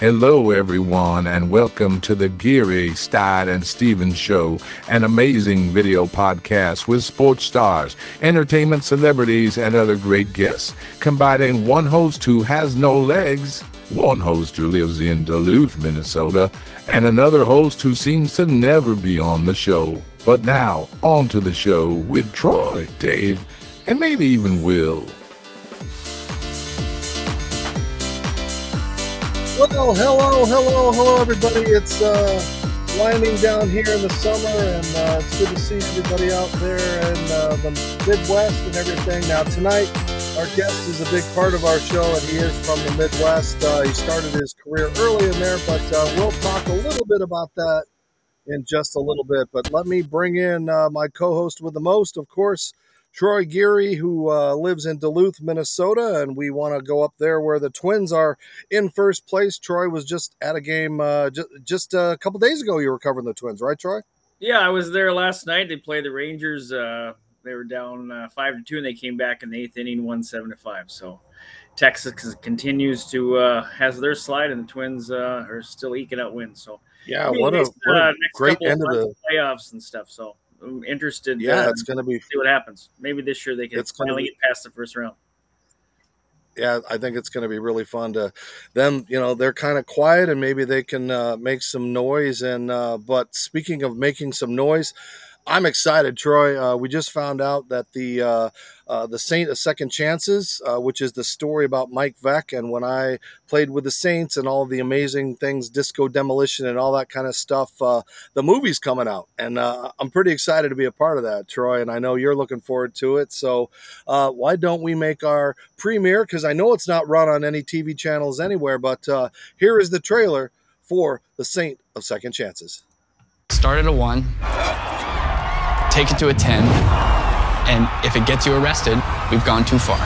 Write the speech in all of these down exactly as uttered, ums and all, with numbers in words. Hello everyone and welcome to the Geary, Stein, and Steven show, an amazing video podcast with sports stars, entertainment celebrities, and other great guests, combining one host who has no legs, one host who lives in Duluth, Minnesota, and another host who seems to never be on the show. But now, on to the show with Troy, Dave, and maybe even Will. Well, hello, hello, hello, everybody. It's uh, winding down here in the summer, and uh, it's good to see everybody out there in uh, the Midwest and everything. Now, tonight, our guest is a big part of our show, and he is from the Midwest. Uh, he started his career early in there, but uh, we'll talk a little bit about that in just a little bit. But let me bring in uh, my co-host with the most, of course, Troy Geary, who uh, lives in Duluth, Minnesota, and we want to go up there where the Twins are in first place. Troy was just at a game uh, just, just a couple days ago. You were covering the Twins, right, Troy? Yeah, I was there last night. They played the Rangers. Uh, they were down uh, five to two, and they came back in the eighth inning, won seven to five. So Texas continues to uh, has their slide, and the Twins uh, are still eking out wins. So yeah, I mean, what a, what a uh, great end of the playoffs and stuff. So. I'm interested. Yeah, uh, it's going to be see what happens. Maybe this year they can finally be, get past the first round. Yeah, I think it's going to be really fun to them. You know, they're kind of quiet, and maybe they can uh, make some noise. And uh, but speaking of making some noise, I'm excited, Troy. Uh, we just found out that the uh, uh, the Saint of Second Chances, uh, which is the story about Mike Veeck and when I played with the Saints and all the amazing things, Disco Demolition and all that kind of stuff, uh, the movie's coming out. And uh, I'm pretty excited to be a part of that, Troy, and I know you're looking forward to it. So uh, why don't we make our premiere? Because I know it's not run on any T V channels anywhere, but uh, here is the trailer for the Saint of Second Chances. Start at a one. Take it to a ten, and if it gets you arrested, we've gone too far.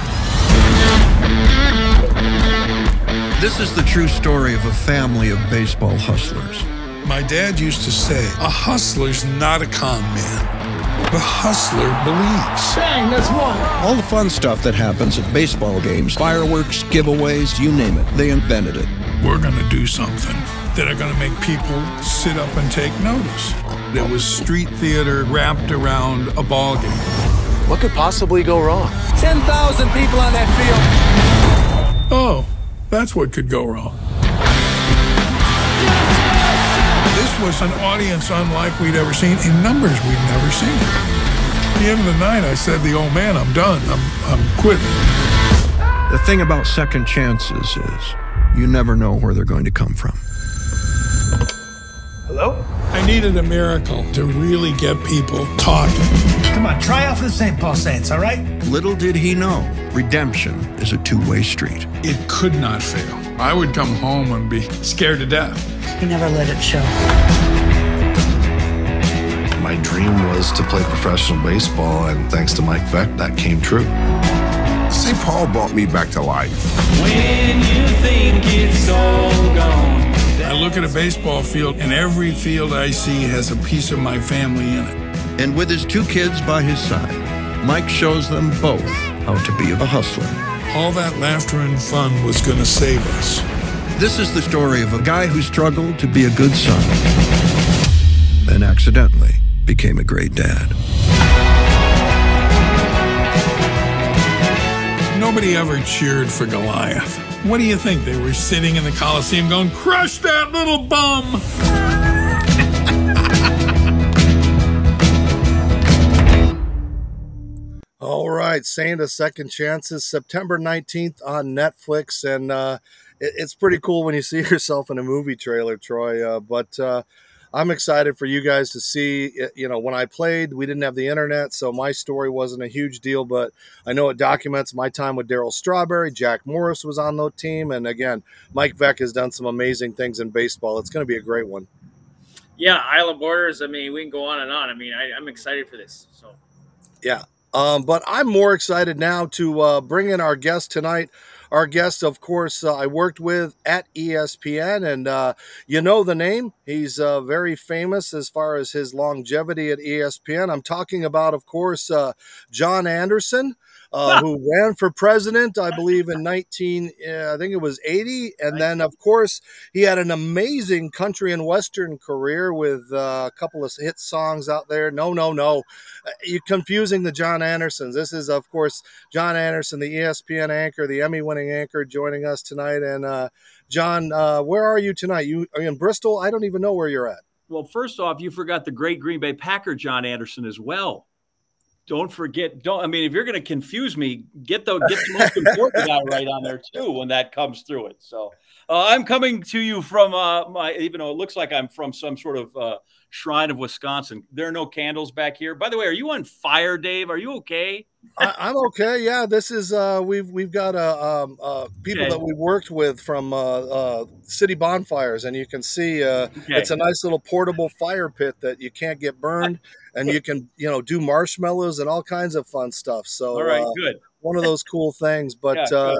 This is the true story of a family of baseball hustlers. My dad used to say, a hustler's not a con man. The hustler believes. Bang, that's one. All the fun stuff that happens at baseball games, fireworks, giveaways, you name it, they invented it. We're gonna do something that are gonna make people sit up and take notice. There was street theater wrapped around a ball game. What could possibly go wrong? ten thousand people on that field. Oh, that's what could go wrong. This was an audience unlike we'd ever seen in numbers we'd never seen. At the end of the night, I said, the old man, I'm done, I'm, I'm quitting. The thing about second chances is you never know where they're going to come from. Hello? I needed a miracle to really get people talking. Come on, try out for the Saint Paul Saints, all right? Little did he know, redemption is a two-way street. It could not fail. I would come home and be scared to death. You never let it show. My dream was to play professional baseball, and thanks to Mike Veeck, that came true. Saint Paul brought me back to life. When you think it's all gone. I look at a baseball field, and every field I see has a piece of my family in it. And with his two kids by his side, Mike shows them both how to be a hustler. All that laughter and fun was going to save us. This is the story of a guy who struggled to be a good son and accidentally became a great dad. Nobody ever cheered for Goliath. What do you think? They were sitting in the Coliseum going, crush that little bum! All right, Saint of Second Chances, September nineteenth on Netflix. And uh, it, it's pretty cool when you see yourself in a movie trailer, Troy. Uh, but... Uh, I'm excited for you guys to see, you know, when I played, we didn't have the internet, so my story wasn't a huge deal, but I know it documents my time with Darryl Strawberry. Jack Morris was on the team, and again, Mike Veeck has done some amazing things in baseball. It's going to be a great one. Yeah, Isla Borders, I mean, we can go on and on. I mean, I, I'm excited for this. So, yeah, um, but I'm more excited now to uh, bring in our guest tonight. Our guest, of course, uh, I worked with at E S P N, and uh, you know the name. He's uh, very famous as far as his longevity at E S P N. I'm talking about, of course, uh, John Anderson, uh, who ran for president, I believe, in nineteen, uh, I think it was eighty. And then, of course, he had an amazing country and western career with uh, a couple of hit songs out there. No, no, no. You're confusing the John Andersons. This is, of course, John Anderson, the E S P N anchor, the Emmy-winning anchor, joining us tonight. And uh, John, uh, where are you tonight? You are you in Bristol? I don't even know where you're at. Well, first off, you forgot the great Green Bay Packer, John Anderson, as well. Don't forget. Don't. I mean, if you're going to confuse me, get the get the most important guy right on there too when that comes through it. So uh, I'm coming to you from uh, my. Even though it looks like I'm from some sort of uh, shrine of Wisconsin, there are no candles back here. By the way, are you on fire, Dave? Are you okay? I, I'm okay. Yeah, this is uh, we've we've got uh, um, uh, people okay. that we worked with from uh, uh, City Bonfires, and you can see uh, okay. it's a nice little portable fire pit that you can't get burned. And you can, you know, do marshmallows and all kinds of fun stuff. So, all right, uh, good. One of those cool things. But yeah, uh,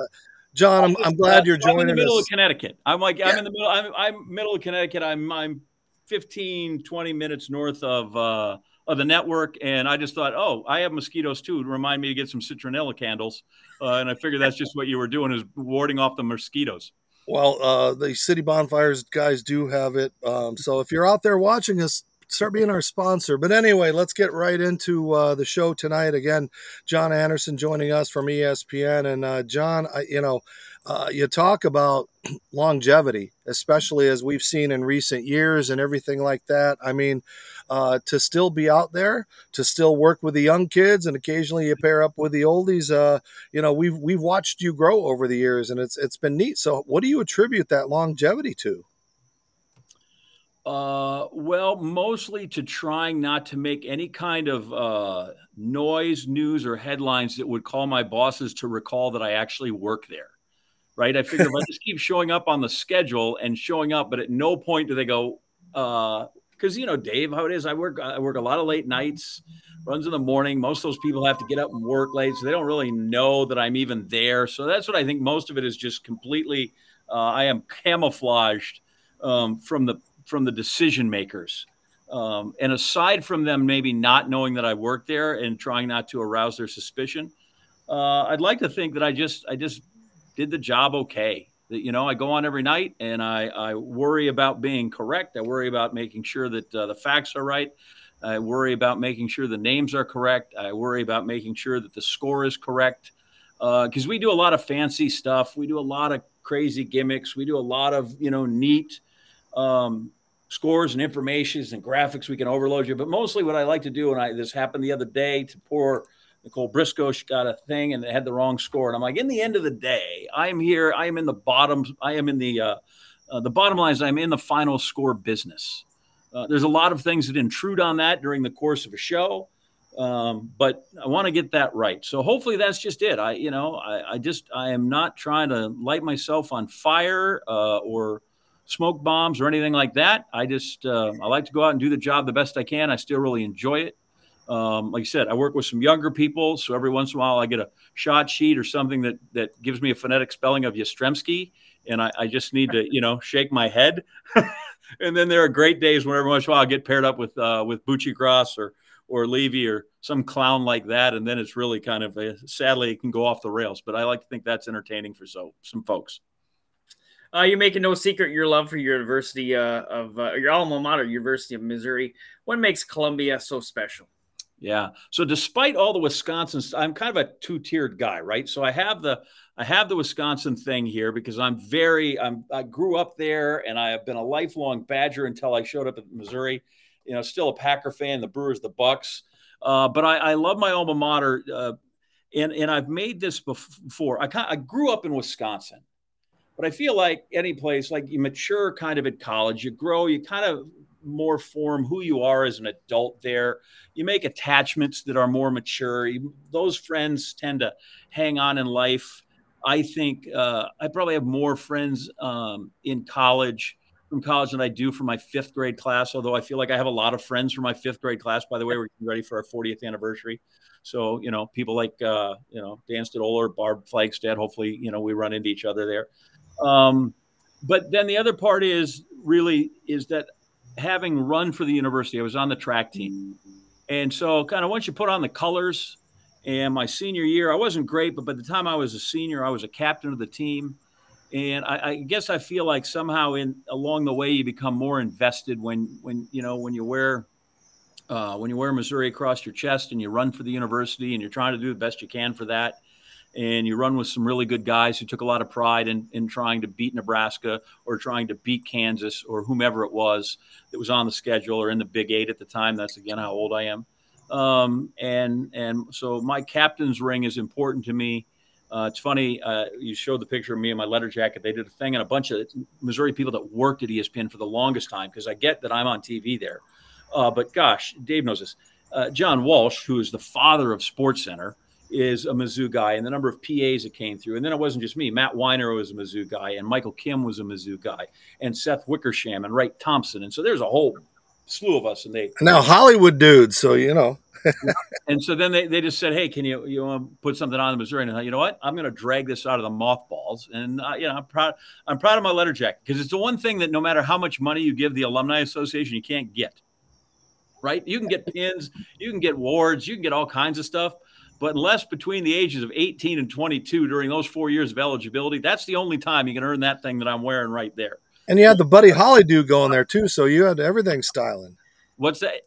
John, I'm, I'm glad you're joining us. I'm in the middle us. of Connecticut. I'm like, yeah. I'm in the middle. I'm, I'm middle of Connecticut. I'm, I'm fifteen, twenty minutes north of uh, of the network, and I just thought, oh, I have mosquitoes too. To remind me to get some citronella candles, uh, and I figured that's just what you were doing is warding off the mosquitoes. Well, uh, the City Bonfires guys do have it. Um, so if you're out there watching us, start being our sponsor. But anyway, let's get right into uh, the show tonight. Again, John Anderson joining us from E S P N. And uh, John, I, you know, uh, you talk about longevity, especially as we've seen in recent years and everything like that. I mean, uh, to still be out there, to still work with the young kids, and occasionally you pair up with the oldies. Uh, you know, we've we've watched you grow over the years, and it's it's been neat. So, what do you attribute that longevity to? Uh, well, mostly to trying not to make any kind of uh, noise, news, or headlines that would call my bosses to recall that I actually work there, right? I figure if I just keep showing up on the schedule and showing up, but at no point do they go, because, uh, you know, Dave, how it is, I work, I work a lot of late nights, runs in the morning. Most of those people have to get up and work late, so they don't really know that I'm even there. So that's what I think most of it is, just completely, uh, I am camouflaged um, from the from the decision makers. Um, and aside from them, maybe not knowing that I work there and trying not to arouse their suspicion. Uh, I'd like to think that I just, I just did the job. Okay. That, you know, I go on every night and I, I worry about being correct. I worry about making sure that uh, the facts are right. I worry about making sure the names are correct. I worry about making sure that the score is correct. Uh, 'cause we do a lot of fancy stuff. We do a lot of crazy gimmicks. We do a lot of, you know, neat, um, scores and informations and graphics. We can overload you, but mostly what I like to do. And I, this happened the other day to poor Nicole Briscoe. She got a thing and they had the wrong score. And I'm like, in the end of the day, I'm here. I am in the bottom. I am in the, uh, uh the bottom line is I'm in the final score business. Uh, there's a lot of things that intrude on that during the course of a show. Um, but I want to get that right. So hopefully that's just it. I, you know, I, I just, I am not trying to light myself on fire, uh, or smoke bombs or anything like that. I just, uh, I like to go out and do the job the best I can. I still really enjoy it. Um, like I said, I work with some younger people. So every once in a while I get a shot sheet or something that, that gives me a phonetic spelling of yastrzemski. And I, I just need to, you know, shake my head. And then there are great days where every once in a while I get paired up with, uh, with Bucci Gross or, or Levy or some clown like that. And then it's really kind of, a, sadly it can go off the rails, but I like to think that's entertaining for so some folks. Uh, you're making no secret your love for your university uh, of uh, your alma mater, University of Missouri. What makes Columbia so special? Yeah. So despite all the Wisconsin, I'm kind of a two-tiered guy, right? So I have the I have the Wisconsin thing here because I'm very I'm I grew up there and I have been a lifelong Badger until I showed up at Missouri. You know, still a Packer fan, the Brewers, the Bucks. Uh, but I, I love my alma mater, uh, and and I've made this before. I kind I grew up in Wisconsin. But I feel like any place, like you mature kind of at college, you grow, you kind of more form who you are as an adult there. You make attachments that are more mature. You, those friends tend to hang on in life. I think uh, I probably have more friends um, in college, from college than I do from my fifth grade class, although I feel like I have a lot of friends from my fifth grade class. By the way, we're getting ready for our fortieth anniversary. So, you know, people like, uh, you know, Dan Stadoler, Barb Flagstad, hopefully, you know, we run into each other there. Um, but then the other part is really is that having run for the university, I was on the track team. And so kind of once you put on the colors, and my senior year, I wasn't great, but by the time I was a senior, I was a captain of the team. And I, I guess I feel like somehow in along the way, you become more invested when, when, you know, when you wear, uh, when you wear Missouri across your chest and you run for the university and you're trying to do the best you can for that. And you run with some really good guys who took a lot of pride in, in trying to beat Nebraska or trying to beat Kansas or whomever it was that was on the schedule or in the Big Eight at the time. That's again, how old I am. Um, and, and so my captain's ring is important to me. Uh, it's funny, uh, you showed the picture of me in my letter jacket. They did a thing, and a bunch of Missouri people that worked at E S P N for the longest time, because I get that I'm on T V there. Uh, but gosh, Dave knows this. Uh, John Walsh, who is the father of SportsCenter, is a Mizzou guy, and the number of P As that came through. And then it wasn't just me. Matt Weiner was a Mizzou guy, and Michael Kim was a Mizzou guy, and Seth Wickersham and Wright Thompson. And so there's a whole slew of us. And they now Hollywood dudes, so you know. And so then they, they just said, hey, can you you want to put something on in Missouri? And I, you know what? I'm going to drag this out of the mothballs. And uh, you know, I'm proud. I'm proud of my letter jacket, because it's the one thing that no matter how much money you give the Alumni Association, you can't get. Right? You can get pins, you can get awards, you can get all kinds of stuff, but unless between the ages of eighteen and twenty-two during those four years of eligibility, that's the only time you can earn that thing that I'm wearing right there. And you had the Buddy Holly dude going there too, so you had everything styling. What's that?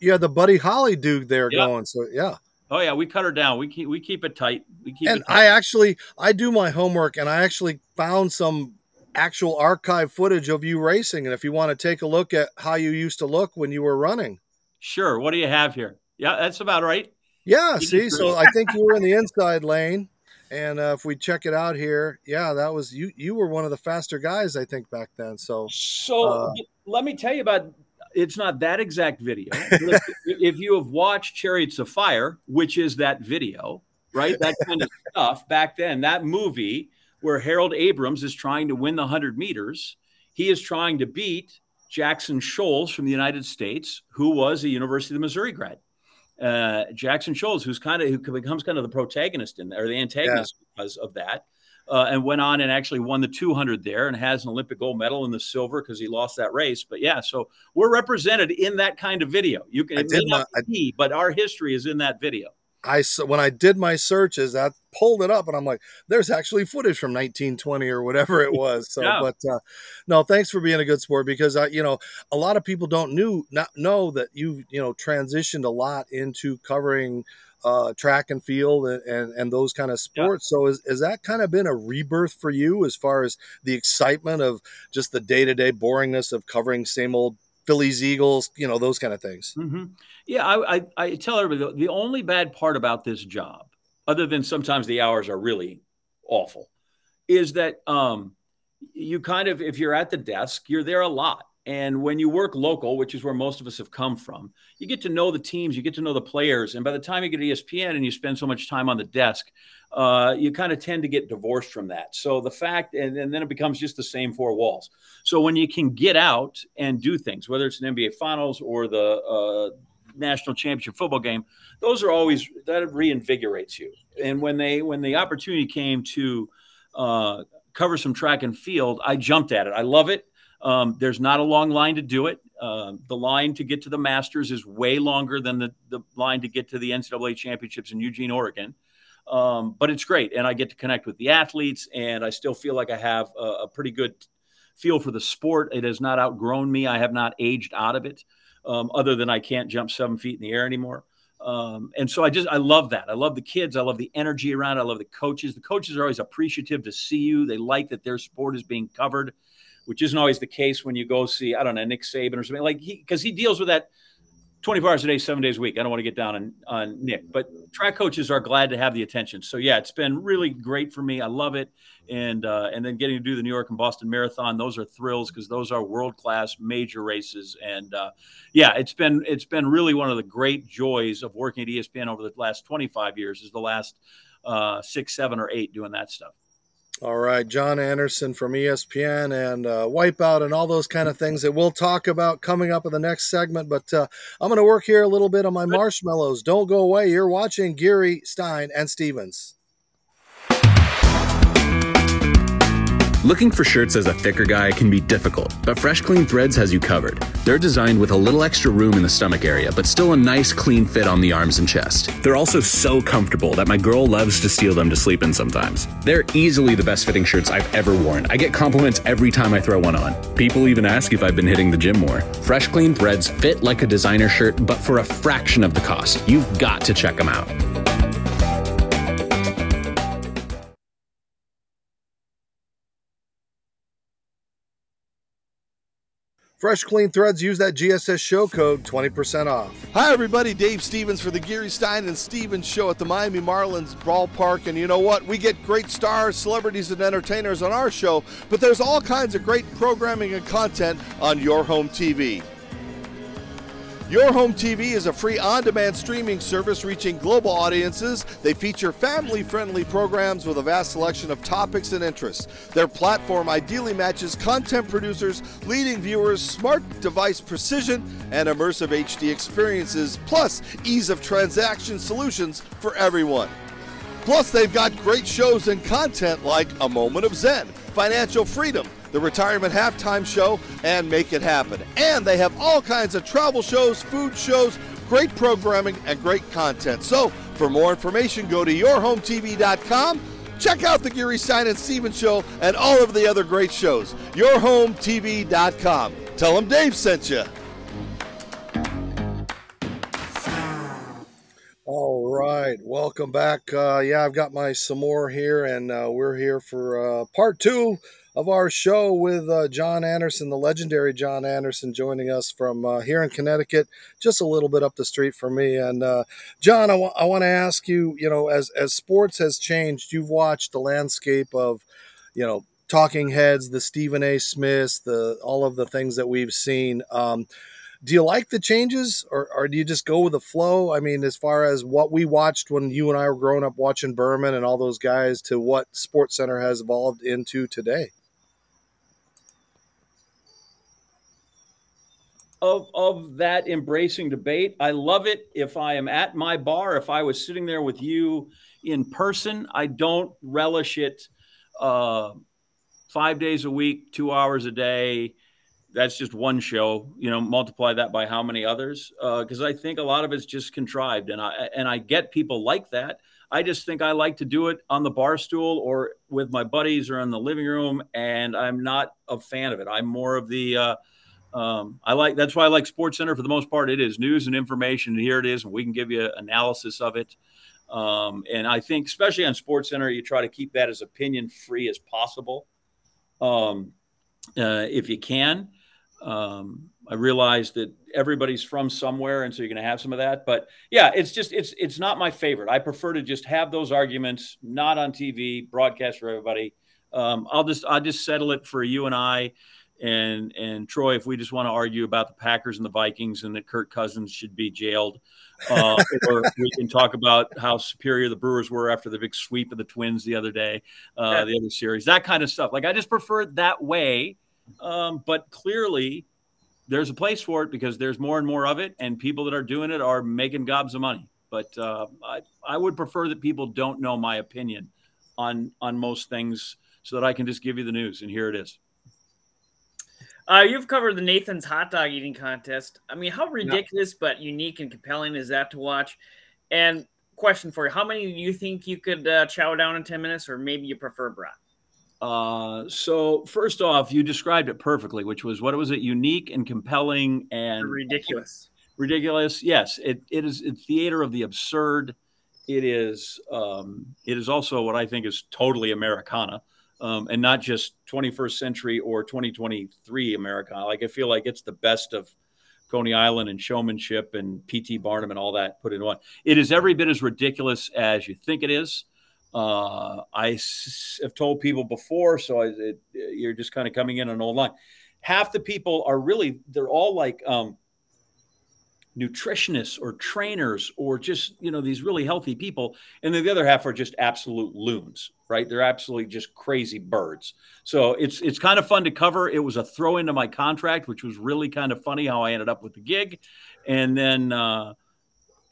You had the Buddy Holly dude there yeah. going, so yeah. Oh yeah, we cut her down. We keep we keep it tight. We keep. And it tight. I actually I do my homework, and I actually found some actual archive footage of you racing. And if you want to take a look at how you used to look when you were running, sure. What do you have here? Yeah, that's about right. Yeah, see, so I think you were in the inside lane, and uh, if we check it out here, yeah, that was you. You were one of the faster guys, I think, back then. So, so uh, let me tell you about. It's not that exact video. If you have watched Chariots of Fire, which is that video, right? That kind of stuff back then, that movie where Harold Abrams is trying to win the one hundred meters, he is trying to beat Jackson Scholz from the United States, who was a University of Missouri grad. Uh, Jackson Scholz, who's kind of, who becomes kind of the protagonist in there, or the antagonist yeah. because of that. Uh, and went on and actually won the two hundred there and has an Olympic gold medal in the silver because he lost that race. But yeah, so we're represented in that kind of video. You can it may not be, but our history is in that video. I when I did my searches, I pulled it up and I'm like, there's actually footage from nineteen twenty or whatever it was. So, yeah. but uh, no, thanks for being a good sport, because I, you know, a lot of people don't knew not know that you, you know, transitioned a lot into covering uh, track and field and, and, and those kind of sports. Yeah. So is, is that kind of been a rebirth for you as far as the excitement of just the day-to-day boringness of covering same old Phillies, Eagles, you know, those kind of things? Mm-hmm. Yeah, I, I, I tell everybody, the only bad part about this job, other than sometimes the hours are really awful, is that um, you kind of, if you're at the desk, you're there a lot. And when you work local, which is where most of us have come from, you get to know the teams, you get to know the players. And by the time you get to E S P N and you spend so much time on the desk, uh, you kind of tend to get divorced from that. So the fact, and, and then it becomes just the same four walls. So when you can get out and do things, whether it's an N B A Finals or the uh, national championship football game, those are always, that reinvigorates you. And when they, when the opportunity came to uh, cover some track and field, I jumped at it. I love it. Um, there's not a long line to do it. Uh, the line to get to the Masters is way longer than the, the line to get to the N C double A championships in Eugene, Oregon. Um, but it's great. And I get to connect with the athletes, and I still feel like I have a, a pretty good feel for the sport. It has not outgrown me. I have not aged out of it, um, other than I can't jump seven feet in the air anymore. Um, and so I just, I love that. I love the kids. I love the energy around it. I love the coaches. The coaches are always appreciative to see you. They like that their sport is being covered, which isn't always the case when you go see, I don't know, Nick Saban or something like he, because he deals with that twenty-four hours a day, seven days a week. I don't want to get down on, on Nick, but track coaches are glad to have the attention. So yeah, it's been really great for me. I love it. And, uh, and then getting to do the New York and Boston Marathon, those are thrills because those are world-class major races. And uh, yeah, it's been, it's been really one of the great joys of working at E S P N over the last twenty-five years is the last uh, six, seven or eight doing that stuff. All right, John Anderson from E S P N and uh, Wipeout and all those kind of things that we'll talk about coming up in the next segment. But uh, I'm going to work here a little bit on my marshmallows. Don't go away. You're watching Geary, Stein, and Stevens. Looking for shirts as a thicker guy can be difficult, but Fresh Clean Threads has you covered. They're designed with a little extra room in the stomach area, but still a nice clean fit on the arms and chest. They're also so comfortable that my girl loves to steal them to sleep in sometimes. They're easily the best fitting shirts I've ever worn. I get compliments every time I throw one on. People even ask if I've been hitting the gym more. Fresh Clean Threads fit like a designer shirt, but for a fraction of the cost. You've got to check them out. Fresh Clean Threads, use that G S S show code, twenty percent off. Hi, everybody. Dave Stevens for the Geary, Stein, and Stevens show at the Miami Marlins ballpark. And you know what? We get great stars, celebrities, and entertainers on our show, but there's all kinds of great programming and content on Your Home T V. Your Home T V is a free on-demand streaming service reaching global audiences. They feature family-friendly programs with a vast selection of topics and interests. Their platform ideally matches content producers, leading viewers, smart device precision, and immersive H D experiences, plus ease of transaction solutions for everyone. Plus, they've got great shows and content like A Moment of Zen, Financial Freedom, The Retirement Halftime Show, and Make It Happen. And they have all kinds of travel shows, food shows, great programming, and great content. So for more information, go to your home t v dot com. Check out the Geary, Stein, and Steven show and all of the other great shows. your home t v dot com. Tell them Dave sent you. All right, welcome back. Uh, yeah, I've got my s'more here, and uh, we're here for uh, part two of our show with uh, John Anderson, the legendary John Anderson, joining us from uh, here in Connecticut, just a little bit up the street from me. And uh, John, I, w- I want to ask you, you know, as as sports has changed, you've watched the landscape of, you know, talking heads, the Stephen A. Smiths, the all of the things that we've seen. Um, do you like the changes, or, or do you just go with the flow? I mean, as far as what we watched when you and I were growing up watching Berman and all those guys to what SportsCenter has evolved into today. Of of that embracing debate. I love it. If I am at my bar, if I was sitting there with you in person, I don't relish it uh, five days a week, two hours a day. That's just one show, you know, multiply that by how many others. Uh, Cause I think a lot of it's just contrived, and I, and I get people like that. I just think I like to do it on the bar stool or with my buddies or in the living room. And I'm not a fan of it. I'm more of the, uh, Um, I like, that's why I like SportsCenter for the most part. It is news and information, and here it is, and we can give you analysis of it. Um, and I think, especially on SportsCenter, you try to keep that as opinion free as possible. Um, uh, if you can, um, I realize that everybody's from somewhere, and so you're going to have some of that, but yeah, it's just, it's, it's not my favorite. I prefer to just have those arguments, not on T V, broadcast for everybody. Um, I'll just, I'll just settle it for you and I, And and Troy, if we just want to argue about the Packers and the Vikings and that Kirk Cousins should be jailed, uh, or we can talk about how superior the Brewers were after the big sweep of the Twins the other day, uh, the other series, that kind of stuff. Like, I just prefer it that way. Um, but clearly there's a place for it because there's more and more of it, and people that are doing it are making gobs of money. But uh, I, I would prefer that people don't know my opinion on on most things so that I can just give you the news, and here it is. Uh, you've covered the Nathan's hot dog eating contest. I mean, how ridiculous no. but unique and compelling is that to watch? And question for you, how many do you think you could uh, chow down in ten minutes, or maybe you prefer brat? Uh, so first off, you described it perfectly, which was, what was it? Unique and compelling and ridiculous. Ridiculous. Yes, it it is. It's theater of the absurd. It is. Um, it is also what I think is totally Americana. Um, and not just twenty-first century or twenty twenty-three America. Like, I feel like it's the best of Coney Island and showmanship and P T Barnum and all that put into one. It is every bit as ridiculous as you think it is. Uh, I s- have told people before, so I, it, you're just kind of coming in on an old line. Half the people are really, they're all like um, nutritionists or trainers or just, you know, these really healthy people. And then the other half are just absolute loons, right? They're absolutely just crazy birds. So it's, it's kind of fun to cover. It was a throw into my contract, which was really kind of funny how I ended up with the gig. And then, uh,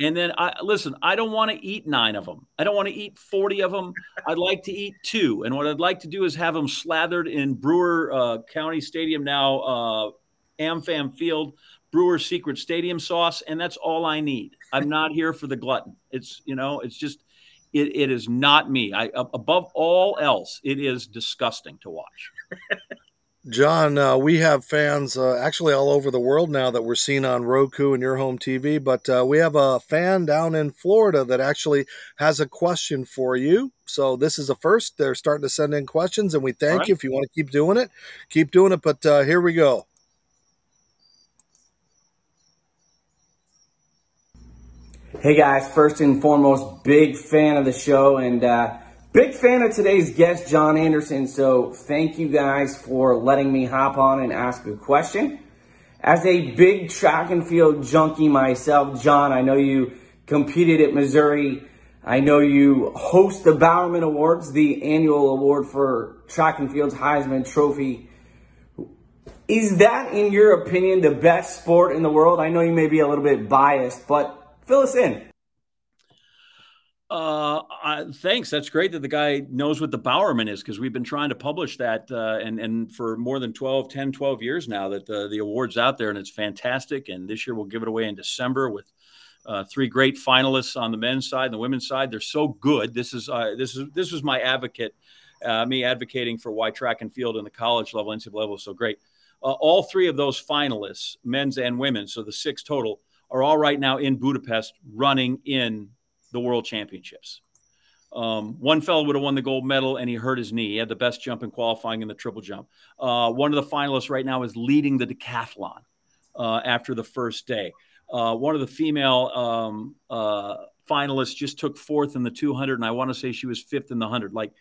And then, I listen, I don't want to eat nine of them. I don't want to eat forty of them. I'd like to eat two. And what I'd like to do is have them slathered in Brewer uh, County Stadium now, uh, AmFam Field, Brewer Secret Stadium sauce, and that's all I need. I'm not here for the glutton. It's, you know, it's just, it, it is not me. I above all else, it is disgusting to watch. John, uh, we have fans uh, actually all over the world now that we're seeing on Roku and your home T V, but uh, we have a fan down in Florida that actually has a question for you. So this is a first. They're starting to send in questions, and we thank right. you. If you want to keep doing it, keep doing it. But uh, here we go. Hey, guys. First and foremost, big fan of the show, and uh big fan of today's guest, John Anderson, so thank you guys for letting me hop on and ask a question. As a big track and field junkie myself, John, I know you competed at Missouri. I know you host the Bowerman Awards, the annual award for track and field's Heisman Trophy. Is that, in your opinion, the best sport in the world? I know you may be a little bit biased, but fill us in. Uh, I, thanks. That's great that the guy knows what the Bowerman is, because we've been trying to publish that uh, and and for more than twelve, ten, twelve years now that uh, the award's out there, and it's fantastic. And this year we'll give it away in December with uh, three great finalists on the men's side and the women's side. They're so good. This is uh, this is this was my advocate, uh, me advocating for why track and field in the college level, N C double A level is so great. Uh, all three of those finalists, men's and women's, so the six total, are all right now in Budapest running in the world championships. Um, one fellow would have won the gold medal and he hurt his knee. He had the best jump in qualifying in the triple jump. Uh, one of the finalists right now is leading the decathlon uh, after the first day. Uh, one of the female um, uh, finalists just took fourth in the two hundred. And I want to say she was fifth in the one hundred. Like,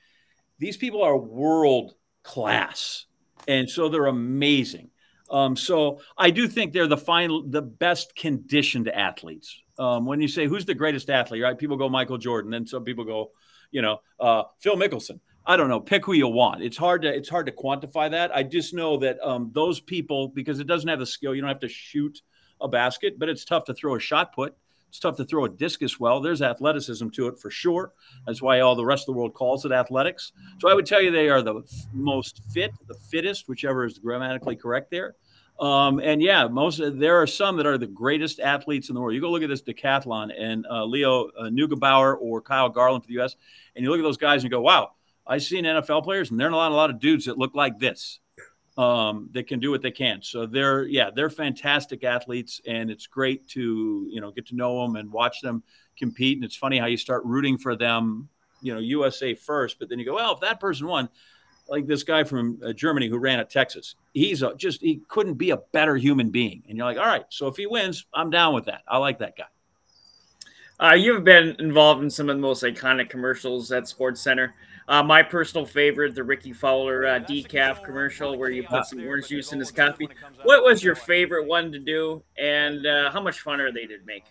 these people are world class. And so they're amazing. Um, so I do think they're the final, the best conditioned athletes. Um, when you say who's the greatest athlete, right? People go Michael Jordan, and some people go, you know, uh, Phil Mickelson. I don't know. Pick who you want. It's hard to it's hard to quantify that. I just know that um, those people, because it doesn't have the skill. You don't have to shoot a basket, but it's tough to throw a shot put. It's tough to throw a discus well. There's athleticism to it for sure. That's why all the rest of the world calls it athletics. So I would tell you they are the f- most fit, the fittest, whichever is grammatically correct there. Um, and yeah, most there are some that are the greatest athletes in the world. You go look at this decathlon and uh, Leo uh, Neugebauer or Kyle Garland for the U S, and you look at those guys and you go, wow, I've seen N F L players, and there are a lot, a lot of dudes that look like this. Um, they can do what they can. So they're, yeah, they're fantastic athletes, and it's great to, you know, get to know them and watch them compete. And it's funny how you start rooting for them, you know, U S A first, but then you go, well, if that person won, like this guy from uh, Germany who ran at Texas, he's a, just, he couldn't be a better human being. And you're like, all right, so if he wins, I'm down with that. I like that guy. Uh, you've been involved in some of the most iconic commercials at SportsCenter. Uh, my personal favorite, the Rickie Fowler uh, decaf commercial where you put some orange juice in his coffee. What was your favorite one to do, and uh, how much fun are they to make?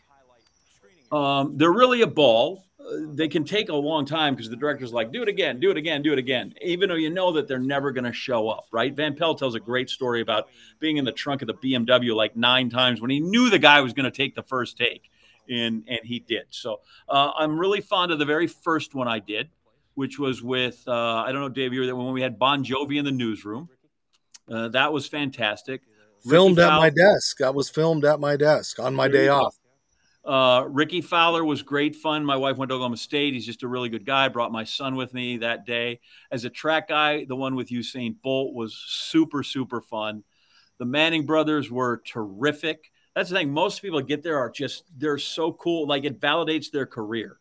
Um, they're really a ball. Uh, they can take a long time because the director's like, do it again, do it again, do it again, even though you know that they're never going to show up, right? Van Pelt tells a great story about being in the trunk of the B M W like nine times when he knew the guy was going to take the first take, and, and he did. So uh, I'm really fond of the very first one I did, which was with, uh, I don't know, Dave, you were there when we had Bon Jovi in the newsroom. Uh, that was fantastic. Filmed Rickie at Fowler, my desk. I was filmed at my desk on my day off. Uh, Rickie Fowler was great fun. My wife went to Oklahoma State. He's just a really good guy. I brought my son with me that day. As a track guy, the one with Usain Bolt was super, super fun. The Manning brothers were terrific. That's the thing. Most people that get there are just, they're so cool. Like, it validates their career.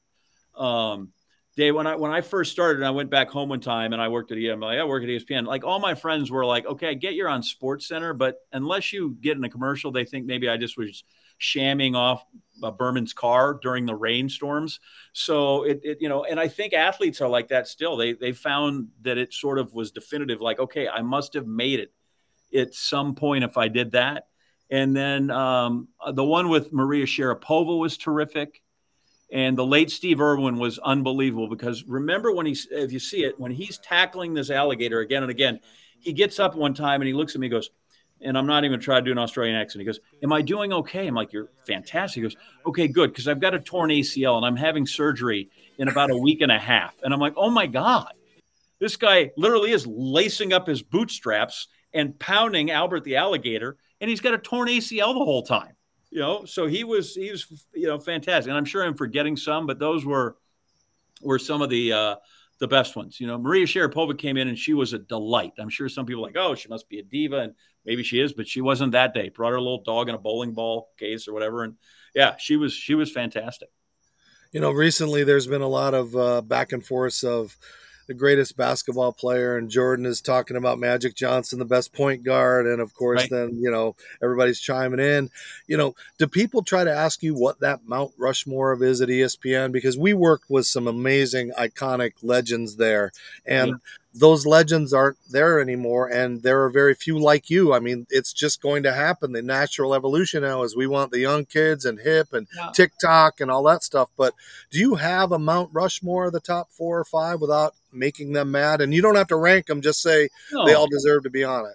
Um, Dave, when I when I first started and I went back home one time and I worked at E S P N, I work at E S P N, like all my friends were like, okay, I get you're on SportsCenter, but unless you get in a commercial, they think maybe I just was shamming off uh, Berman's car during the rainstorms. So it, it, you know, and I think athletes are like that still. They they found that it sort of was definitive, like, okay, I must have made it at some point if I did that. And then um, the one with Maria Sharapova was terrific. And the late Steve Irwin was unbelievable because remember when he's, if you see it, when he's tackling this alligator again and again, he gets up one time and he looks at me and goes, and I'm not even trying to do an Australian accent. He goes, am I doing okay? I'm like, you're fantastic. He goes, okay, good, because I've got a torn A C L and I'm having surgery in about a week and a half. And I'm like, oh, my God. This guy literally is lacing up his bootstraps and pounding Albert the alligator, and he's got a torn A C L the whole time. You know, so he was, he was, you know, fantastic. And I'm sure I'm forgetting some, but those were, were some of the, uh, the best ones. You know, Maria Sharapova came in and she was a delight. I'm sure some people are like, oh, she must be a diva. And maybe she is, but she wasn't that day. Brought her little dog in a bowling ball case or whatever. And yeah, she was, she was fantastic. You know, recently there's been a lot of uh, back and forth of the greatest basketball player, and Jordan is talking about Magic Johnson, the best point guard. And of course, right. Then, you know, everybody's chiming in. You know, do people try to ask you what that Mount Rushmore of is at E S P N? Because we work with some amazing, iconic legends there. And yeah. Those legends aren't there anymore, and there are very few like you. I mean, it's just going to happen. The natural evolution now is we want the young kids and hip and yeah. TikTok and all that stuff. But do you have a Mount Rushmore of the top four or five without making them mad? And you don't have to rank them. Just say no. They all deserve to be on it.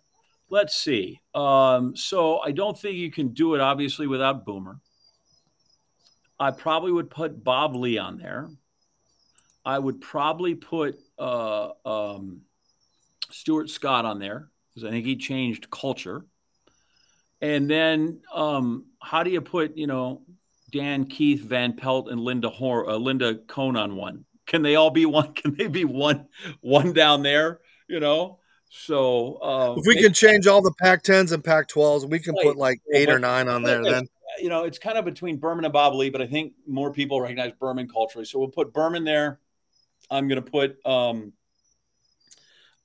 Let's see. Um, so I don't think you can do it, obviously, without Boomer. I probably would put Bob Ley on there. I would probably put uh, um, Stuart Scott on there because I think he changed culture. And then um, how do you put, you know, Dan, Keith, Van Pelt, and Linda Hor- uh, Linda Cohn on one? Can they all be one? Can they be one one down there, you know? So uh, if we maybe, can change all the Pac tens and Pac twelves, we can like, put like eight well, or nine on there then. You know, it's kind of between Berman and Bob Ley, but I think more people recognize Berman culturally. So we'll put Berman there. I'm going to put um,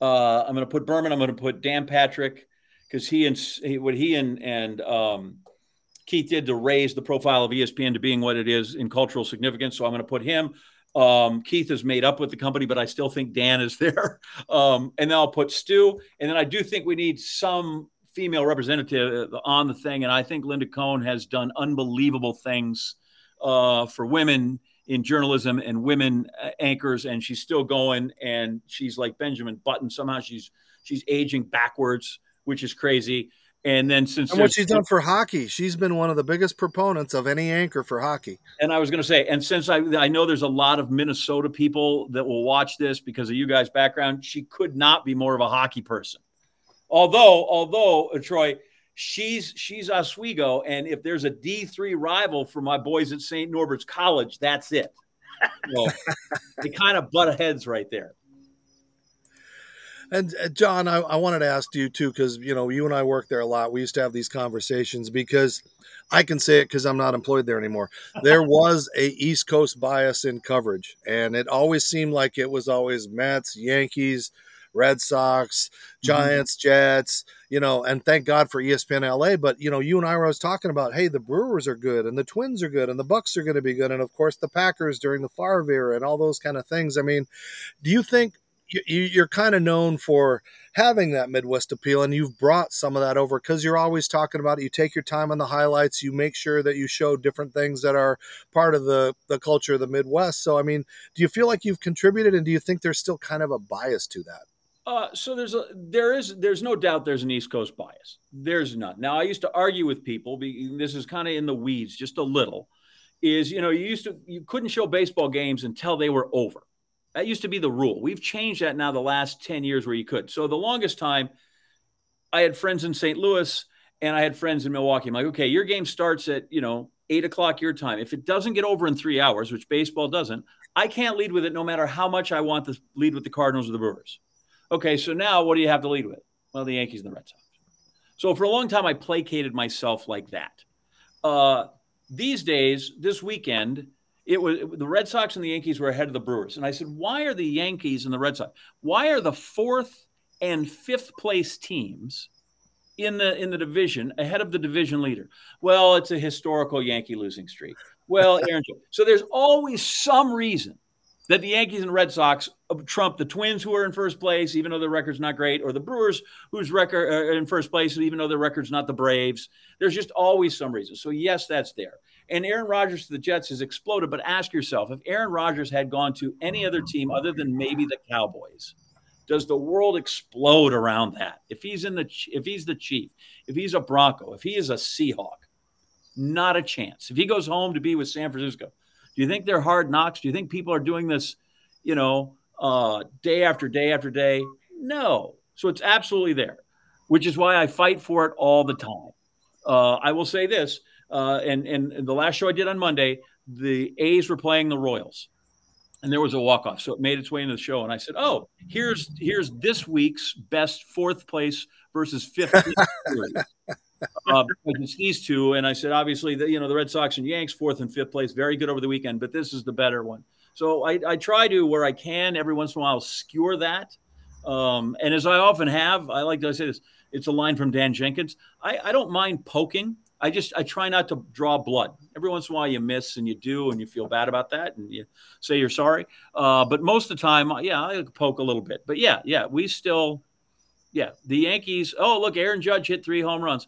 uh, I'm going to put Berman. I'm going to put Dan Patrick because he and he, what he and and um, Keith did to raise the profile of E S P N to being what it is in cultural significance. So I'm going to put him. Um, Keith has made up with the company, but I still think Dan is there. Um, and then I'll put Stu. And then I do think we need some female representative on the thing. And I think Linda Cohn has done unbelievable things uh, for women in journalism and women anchors, and she's still going, and she's like Benjamin Button. Somehow she's she's aging backwards, which is crazy. And then since and what she's done for hockey, she's been one of the biggest proponents of any anchor for hockey. And I was going to say, and since I I know there's a lot of Minnesota people that will watch this because of you guys' background, she could not be more of a hockey person. Although, although uh, Troy, she's she's Oswego, and if there's a D three rival for my boys at Saint Norbert's College, that's it. Well, they kind of butt heads right there. And uh, John, I, I wanted to ask you too, because you know you and I work there a lot. We used to have these conversations because I can say it because I'm not employed there anymore. There was a East Coast bias in coverage, and it always seemed like it was always Mets, Yankees, Red Sox, Giants, mm-hmm. Jets, you know, and thank God for E S P N L A. But, you know, you and I were always talking about, hey, the Brewers are good and the Twins are good and the Bucks are going to be good. And, of course, the Packers during the Favre era and all those kind of things. I mean, do you think you're kind of known for having that Midwest appeal, and you've brought some of that over because you're always talking about it. You take your time on the highlights. You make sure that you show different things that are part of the, the culture of the Midwest. So, I mean, do you feel like you've contributed, and do you think there's still kind of a bias to that? Uh, so there's a, there is, there's no doubt there's an East Coast bias. There's none. Now I used to argue with people, this is kind of in the weeds, just a little is, you know, you used to, you couldn't show baseball games until they were over. That used to be the rule. We've changed that now the last ten years where you could. So the longest time I had friends in Saint Louis and I had friends in Milwaukee. I'm like, okay, your game starts at, you know, eight o'clock your time. If it doesn't get over in three hours, which baseball doesn't, I can't lead with it no matter how much I want to lead with the Cardinals or the Brewers. Okay, so now what do you have to lead with? Well, the Yankees and the Red Sox. So for a long time, I placated myself like that. Uh, these days, this weekend, it was the Red Sox and the Yankees were ahead of the Brewers. And I said, why are the Yankees and the Red Sox? Why are the fourth and fifth place teams in the in the division ahead of the division leader? Well, it's a historical Yankee losing streak. Well, Aaron, so there's always some reason that the Yankees and Red Sox trump the Twins, who are in first place, even though their record's not great, or the Brewers, whose record are in first place, even though their record's not the Braves. There's just always some reason. So, yes, that's there. And Aaron Rodgers to the Jets has exploded. But ask yourself, if Aaron Rodgers had gone to any other team other than maybe the Cowboys, does the world explode around that? If he's in the, if he's the Chief, if he's a Bronco, if he is a Seahawk, not a chance. If he goes home to be with San Francisco, do you think they're hard knocks? Do you think people are doing this, you know, uh, day after day after day? No. So it's absolutely there, which is why I fight for it all the time. Uh, I will say this. Uh, and, and the last show I did on Monday, the A's were playing the Royals, and there was a walk-off. So it made its way into the show. And I said, oh, here's here's this week's best fourth place versus fifth series. uh, it's these two. And I said, obviously, the, you know, the Red Sox and Yanks, fourth and fifth place, very good over the weekend, but this is the better one. So I, I try to, where I can, every once in a while, skewer that. Um, and as I often have, I like to say this, it's a line from Dan Jenkins. I, I don't mind poking. I just, I try not to draw blood. Every once in a while you miss and you do, and you feel bad about that. And you say you're sorry. Uh, but most of the time, yeah, I poke a little bit, but yeah, yeah, we still, yeah, the Yankees. Oh, look, Aaron Judge hit three home runs.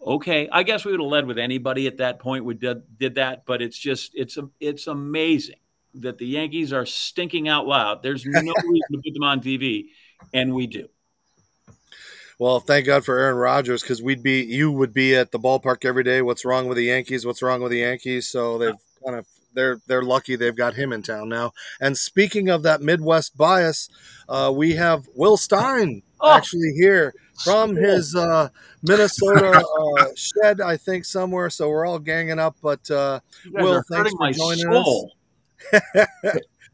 Okay. I guess we would have led with anybody at that point. We did, did that, but it's just, it's, it's amazing that the Yankees are stinking out loud. There's no reason to put them on T V. And we do. Well, thank God for Aaron Rodgers, because we'd be, you would be at the ballpark every day. What's wrong with the Yankees? What's wrong with the Yankees? So they've kind of, they're they're lucky they've got him in town now. And speaking of that Midwest bias, uh, we have Will Stein oh. actually here from his uh, Minnesota uh, shed, I think somewhere. So we're all ganging up. But uh, Will, thanks for joining soul. us.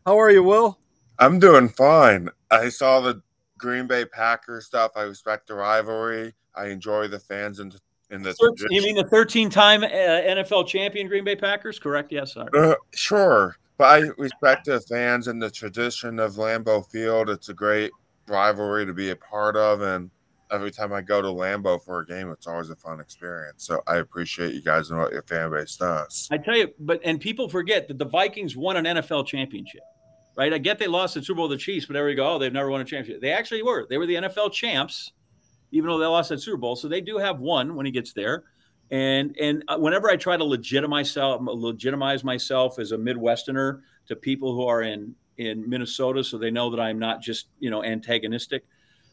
How are you, Will? I'm doing fine. I saw the Green Bay Packers stuff. I respect the rivalry. I enjoy the fans and in the. thirteen, you mean the thirteen-time uh, N F L champion Green Bay Packers? Correct. Yes, sir. Uh, sure, but I respect the fans and the tradition of Lambeau Field. It's a great rivalry to be a part of, and every time I go to Lambeau for a game, it's always a fun experience. So I appreciate you guys and what your fan base does. I tell you, but and people forget that the Vikings won an N F L championship. Right, I get they lost the Super Bowl to the Chiefs, but everybody go, oh, they've never won a championship. They actually were. They were the N F L champs, even though they lost that Super Bowl. So they do have one when he gets there. And and whenever I try to legitimize myself, legitimize myself as a Midwesterner to people who are in, in Minnesota, so they know that I'm not just, you know, antagonistic,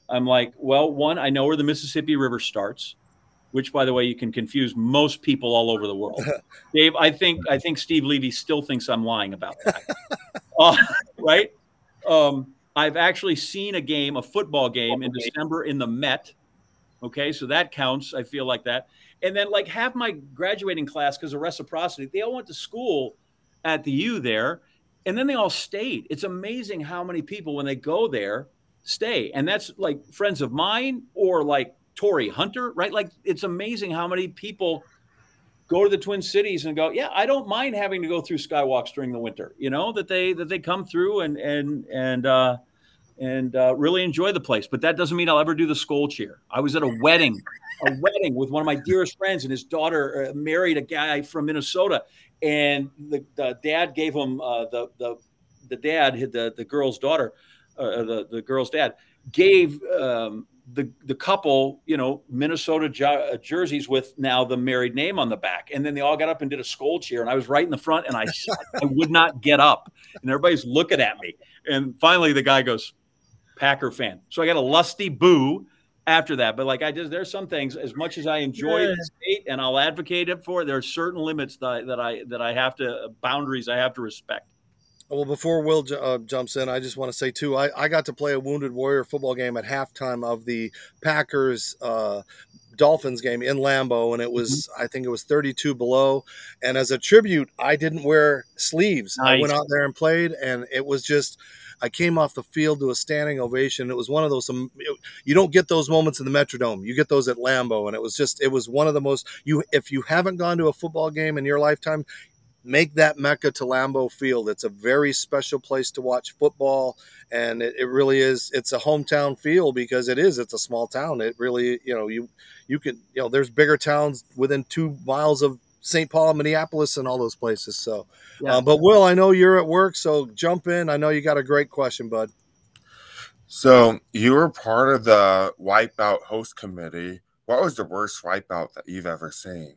I'm like, well, one, I know where the Mississippi River starts, which, by the way, you can confuse most people all over the world. Dave, I think I think Steve Levy still thinks I'm lying about that. Uh, right. Um, I've actually seen a game, a football game in December in the Met. OK, so that counts. I feel like that. And then like half my graduating class, because of reciprocity, they all went to school at the U there, and then they all stayed. It's amazing how many people when they go there stay. And that's like friends of mine or like Tory Hunter. Right. Like it's amazing how many people go to the Twin Cities and go, yeah, I don't mind having to go through skywalks during the winter, you know, that they, that they come through and, and, and, uh, and, uh, really enjoy the place. But that doesn't mean I'll ever do the Skull cheer. I was at a wedding, a wedding with one of my dearest friends, and his daughter married a guy from Minnesota, and the, the dad gave him, uh, the, the, the dad hit the, the girl's daughter, uh, the, the girl's dad gave, um, the the couple, you know, Minnesota jer- jerseys with now the married name on the back. And then they all got up and did a Skull cheer. And I was right in the front, and I, I would not get up. And everybody's looking at me. And finally the guy goes, Packer fan. So I got a lusty boo after that. But like I just, there's some things, as much as I enjoy yeah. the state and I'll advocate it for, there are certain limits that I, that I, that I have to, boundaries I have to respect. Well, before Will uh, jumps in, I just want to say, too, I, I got to play a Wounded Warrior football game at halftime of the Packers uh, Dolphins game in Lambeau, and it was, I think it was thirty-two below. And as a tribute, I didn't wear sleeves. Nice. I went out there and played, and it was just – I came off the field to a standing ovation. It was one of those, um, it, you don't get those moments in the Metrodome. You get those at Lambeau, and it was just – it was one of the most – you if you haven't gone to a football game in your lifetime – make that Mecca to Lambeau Field. It's a very special place to watch football, and it, it really is. It's a hometown feel because it is. It's a small town. It really, you know, you you can, you know, there's bigger towns within two miles of Saint Paul, Minneapolis, and all those places. So, yeah. uh, but Will, I know you're at work, so jump in. I know you got a great question, bud. So you were part of the Wipeout host committee. What was the worst Wipeout that you've ever seen?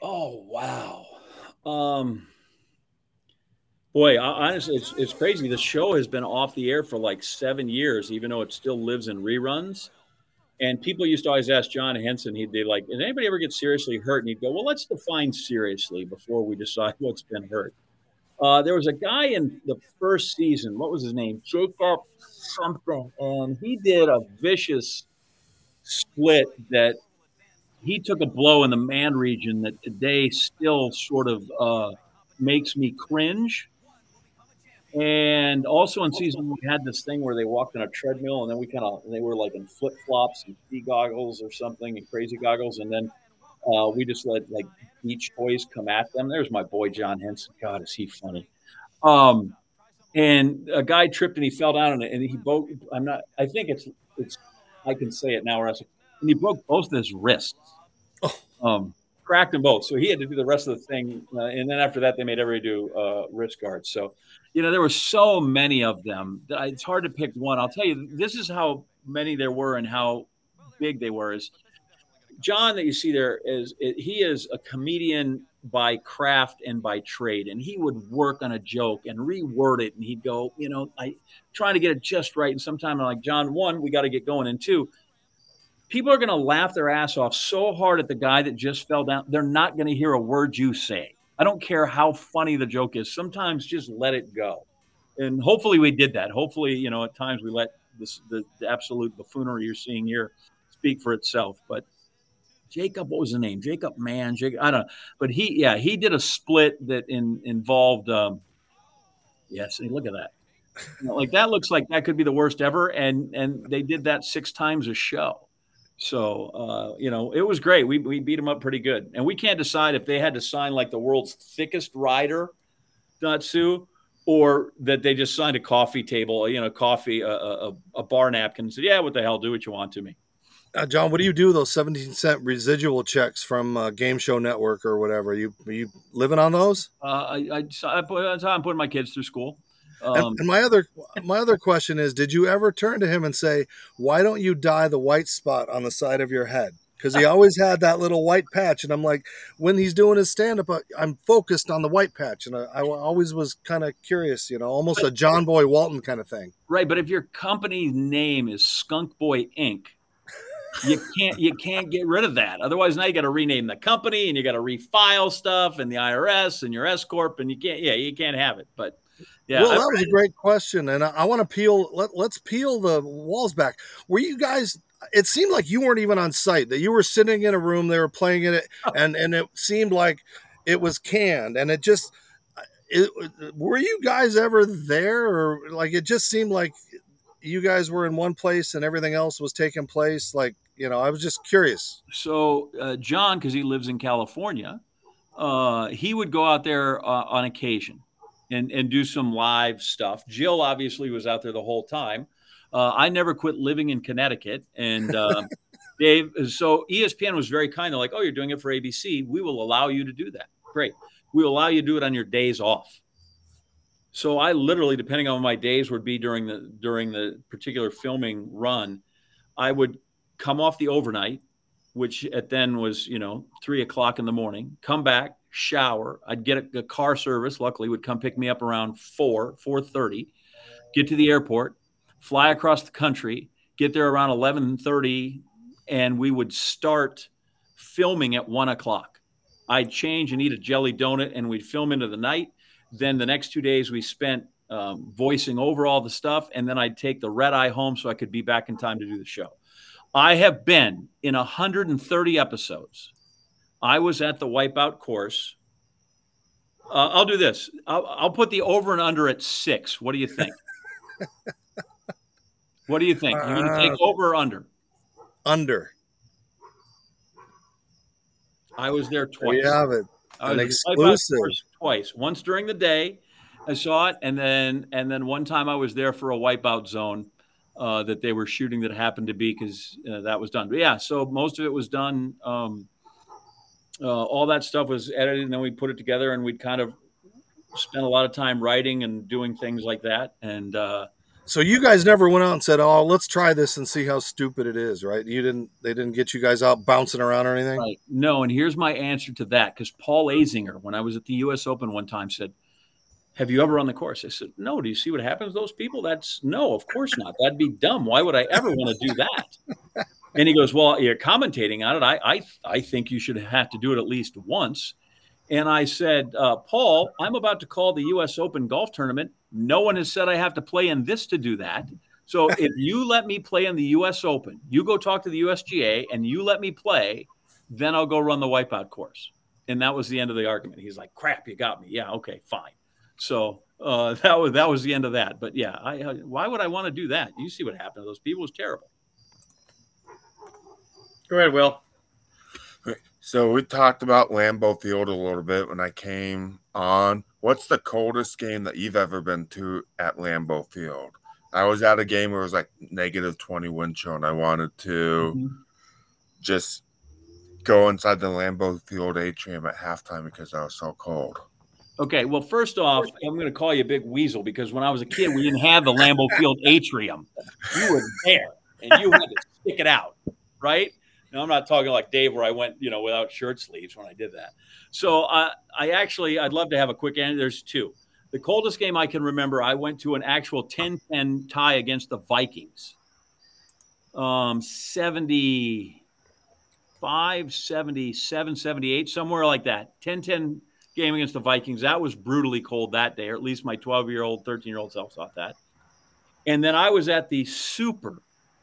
Oh, wow. Um, boy, honestly, it's, it's crazy. The show has been off the air for like seven years, even though it still lives in reruns. And people used to always ask John Henson, he'd be like, did anybody ever get seriously hurt? And he'd go, well, let's define seriously before we decide what's been hurt. Uh, there was a guy in the first season. What was his name? Jacob something. And he did a vicious split that he took a blow in the man region that today still sort of uh, makes me cringe. And also in season, we had this thing where they walked on a treadmill, and then we kind of they were like in flip flops and ski goggles or something and crazy goggles, and then uh, we just let like beach boys come at them. There's my boy John Henson. God, is he funny? Um, and a guy tripped and he fell down, and, and he broke. I'm not. I think it's it's. I can say it now, or else. And he broke both his wrists. Um, cracked them both. So he had to do the rest of the thing. Uh, and then after that, they made everybody do uh, wrist guards. So, you know, there were so many of them that it's hard to pick one. I'll tell you, this is how many there were and how big they were. Is John that you see there is he is a comedian by craft and by trade, and he would work on a joke and reword it, and he'd go, you know, I trying to get it just right. And sometimes I'm like, John, one, we got to get going, and two, people are going to laugh their ass off so hard at the guy that just fell down. They're not going to hear a word you say. I don't care how funny the joke is. Sometimes just let it go. And hopefully we did that. Hopefully, you know, at times we let this, the, the absolute buffoonery you're seeing here speak for itself. But Jacob, what was the name? Jacob Mann. Jacob, I don't know. But he, yeah, he did a split that in, involved, um, yes, look at that. You know, like that looks like that could be the worst ever. And, and they did that six times a show. So, uh, you know, it was great. We we beat them up pretty good. And we can't decide if they had to sign like the world's thickest rider, Datsu, or that they just signed a coffee table, you know, coffee, a, a, a bar napkin and said, yeah, what the hell, do what you want to me. Uh, John, what do you do with those seventeen cent residual checks from uh, Game Show Network or whatever? You are you living on those? Uh, I, I, I put, that's how I'm putting my kids through school. Um, and my other my other question is, did you ever turn to him and say, why don't you dye the white spot on the side of your head? Because he always had that little white patch. And I'm like, when he's doing his stand-up, I'm focused on the white patch. And I, I always was kind of curious, you know, almost a John Boy Walton kind of thing. Right. But if your company name is Skunk Boy Incorporated, you can't you can't get rid of that. Otherwise, now you got to rename the company and you got to refile stuff and the I R S and your S-Corp. And you can't. Yeah, you can't have it. But. Yeah, well, that was a great question, and I, I want to peel. Let, let's peel the walls back. Were you guys? It seemed like you weren't even on site. That you were sitting in a room. They were playing in it, and and it seemed like it was canned. And it just, it, were you guys ever there? Or like it just seemed like you guys were in one place and everything else was taking place. Like you know, I was just curious. So uh, John, because he lives in California, uh, he would go out there uh, on occasion. And, and do some live stuff. Jill obviously was out there the whole time. Uh, I never quit living in Connecticut. And uh, Dave, so E S P N was very kind. They're like, oh, you're doing it for A B C. We will allow you to do that. Great. We will allow you to do it on your days off. So I literally, depending on what my days would be during the during the particular filming run, I would come off the overnight, which at then was, you know, three o'clock in the morning, come back, shower. I'd get a, a car service. Luckily would come pick me up around four, four thirty, get to the airport, fly across the country, get there around eleven thirty. And we would start filming at one o'clock. I'd change and eat a jelly donut and we'd film into the night. Then the next two days we spent um, voicing over all the stuff. And then I'd take the red eye home so I could be back in time to do the show. I have been in one hundred thirty episodes. I was at the Wipeout course. Uh, I'll do this. I'll, I'll put the over and under at six. What do you think? What do you think? You want to take over or under? Under. I was there twice. We have it. I was An exclusive. Twice. Once during the day, I saw it, and then and then one time I was there for a Wipeout zone uh, that they were shooting that happened to be because uh, that was done. But yeah, so most of it was done. Um, uh, all that stuff was edited, and then we put it together, and we'd kind of spent a lot of time writing and doing things like that. And uh, so you guys never went out and said, "Oh, let's try this and see how stupid it is," right? You didn't. They didn't get you guys out bouncing around or anything. Right. No. And here's my answer to that, because Paul Azinger, when I was at the U S Open one time, said, "Have you ever run the course?" I said, "No. Do you see what happens to those people? That's no, of course not. That'd be dumb. Why would I ever want to do that?" And he goes, "Well, you're commentating on it. I, I, I think you should have to do it at least once." And I said, uh, "Paul, I'm about to call the U S Open golf tournament. No one has said I have to play in this to do that. So if you let me play in the U S Open, you go talk to the U S G A, and you let me play, then I'll go run the wipeout course." And that was the end of the argument. He's like, "Crap, you got me. Yeah, okay, fine." So uh, that was that was the end of that. But yeah, I, uh, why would I want to do that? You see what happened to those people. It was terrible. Go ahead, Will. So we talked about Lambeau Field a little bit when I came on. What's the coldest game that you've ever been to at Lambeau Field? I was at a game where it was like negative twenty wind chill, and I wanted to mm-hmm. just go inside the Lambeau Field atrium at halftime because I was so cold. Okay, well, first off, I'm going to call you a big weasel, because when I was a kid, we didn't have the Lambeau Field atrium. You were there, and you had to stick it out, right? Now, I'm not talking like Dave where I went, you know, without shirt sleeves when I did that. So uh, I actually, I'd love to have a quick answer. There's two. The coldest game I can remember, I went to an actual ten ten tie against the Vikings. Um, seventy-five, seventy-seven, seventy-eight, somewhere like that. ten ten game against the Vikings. That was brutally cold that day, or at least my twelve-year-old, thirteen-year-old self thought that. And then I was at the super,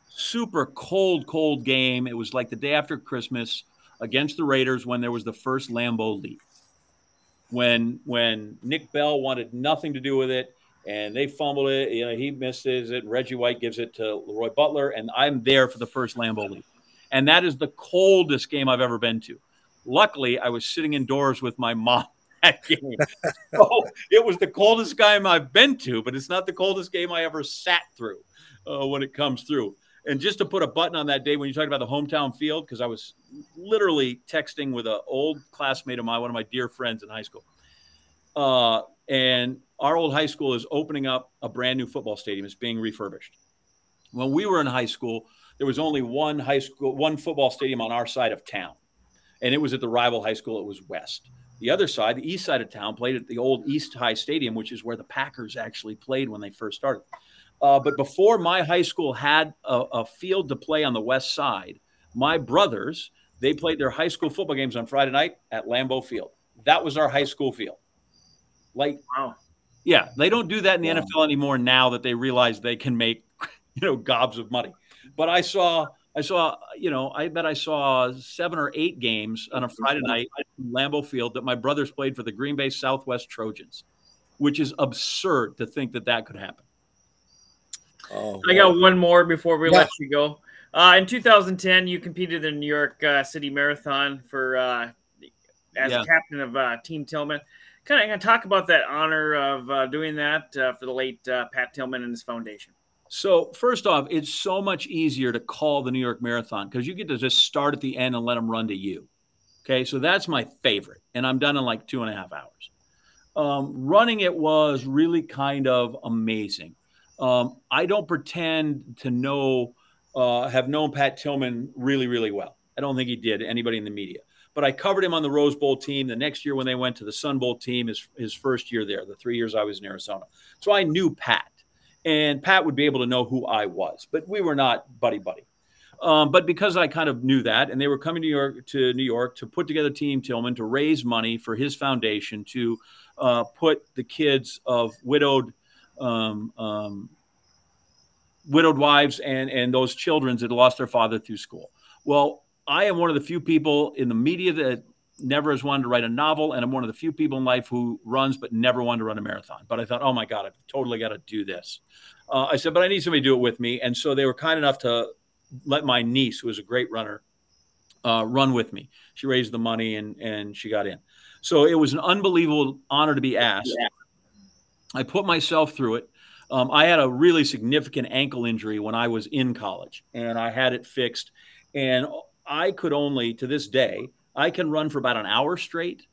super cold, cold game. It was like the day after Christmas against the Raiders, when there was the first Lambeau Leap. When when Nick Bell wanted nothing to do with it, and they fumbled it. You know, he misses it. Reggie White gives it to Leroy Butler, and I'm there for the first Lambeau Leap. And that is the coldest game I've ever been to. Luckily, I was sitting indoors with my mom that game. So it was the coldest game I've been to, but it's not the coldest game I ever sat through uh, when it comes through. And just to put a button on that day, when you talked about the hometown field, because I was literally texting with an old classmate of mine, one of my dear friends in high school. Uh, and our old high school is opening up a brand new football stadium. It's being refurbished. When we were in high school, there was only one high school, one football stadium on our side of town. And it was at the rival high school. It was West. The other side, the east side of town, played at the old East High Stadium, which is where the Packers actually played when they first started. Uh, but before my high school had a, a field to play on the west side, my brothers, they played their high school football games on Friday night at Lambeau Field. That was our high school field. Like, wow. Yeah, they don't do that in the wow. N F L anymore now that they realize they can make, you know, gobs of money. But I saw, I saw, you know, I bet I saw seven or eight games on a Friday night at Lambeau Field that my brothers played for the Green Bay Southwest Trojans, which is absurd to think that that could happen. Oh, I got one more before we yeah. let you go. Uh, in two thousand ten, you competed in the New York uh, City Marathon for uh, as yeah. captain of uh, Team Tillman. Kind of going to talk about that honor of uh, doing that uh, for the late uh, Pat Tillman and his foundation. So first off, it's so much easier to call the New York Marathon because you get to just start at the end and let them run to you. Okay, so that's my favorite, and I'm done in like two and a half hours. Um, running it was really kind of amazing. Um, I don't pretend to know, uh, have known Pat Tillman really, really well. I don't think he did anybody in the media, but I covered him on the Rose Bowl team the next year when they went to the Sun Bowl team, his, his first year there, the three years I was in Arizona. So I knew Pat, and Pat would be able to know who I was, but we were not buddy, buddy. Um, but because I kind of knew that, and they were coming to New York to New York to put together Team Tillman, to raise money for his foundation, to, uh, put the kids of widowed Um, um, widowed wives and, and those children that lost their father through school. Well, I am one of the few people in the media that never has wanted to write a novel. And I'm one of the few people in life who runs, but never wanted to run a marathon. But I thought, oh my God, I've totally got to do this. Uh, I said, but I need somebody to do it with me. And so they were kind enough to let my niece, who was a great runner, uh, run with me. She raised the money and, and she got in. So it was an unbelievable honor to be asked. Yeah. I put myself through it. Um, I had a really significant ankle injury when I was in college, and I had it fixed. And I could only, to this day, I can run for about an hour straight,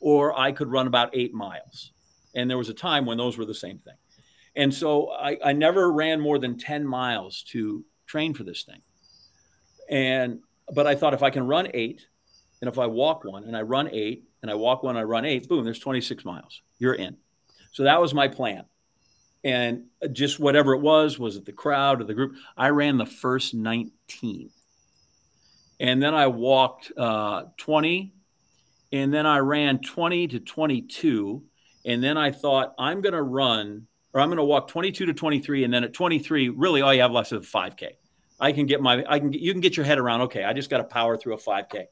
or I could run about eight miles. And there was a time when those were the same thing. And so I, I never ran more than ten miles to train for this thing. And, but I thought if I can run eight, and if I walk one and I run eight and I walk one, I run eight, boom, there's twenty-six miles. You're in. So that was my plan. And just whatever it was, was it the crowd or the group? I ran the first nineteen. And then I walked uh, twenty. And then I ran twenty to twenty-two. And then I thought, I'm going to run, or I'm going to walk twenty-two to twenty-three. And then at twenty-three, really all you have left is a five K. I can get my, I can get, you can get your head around, okay, I just got to power through a five K.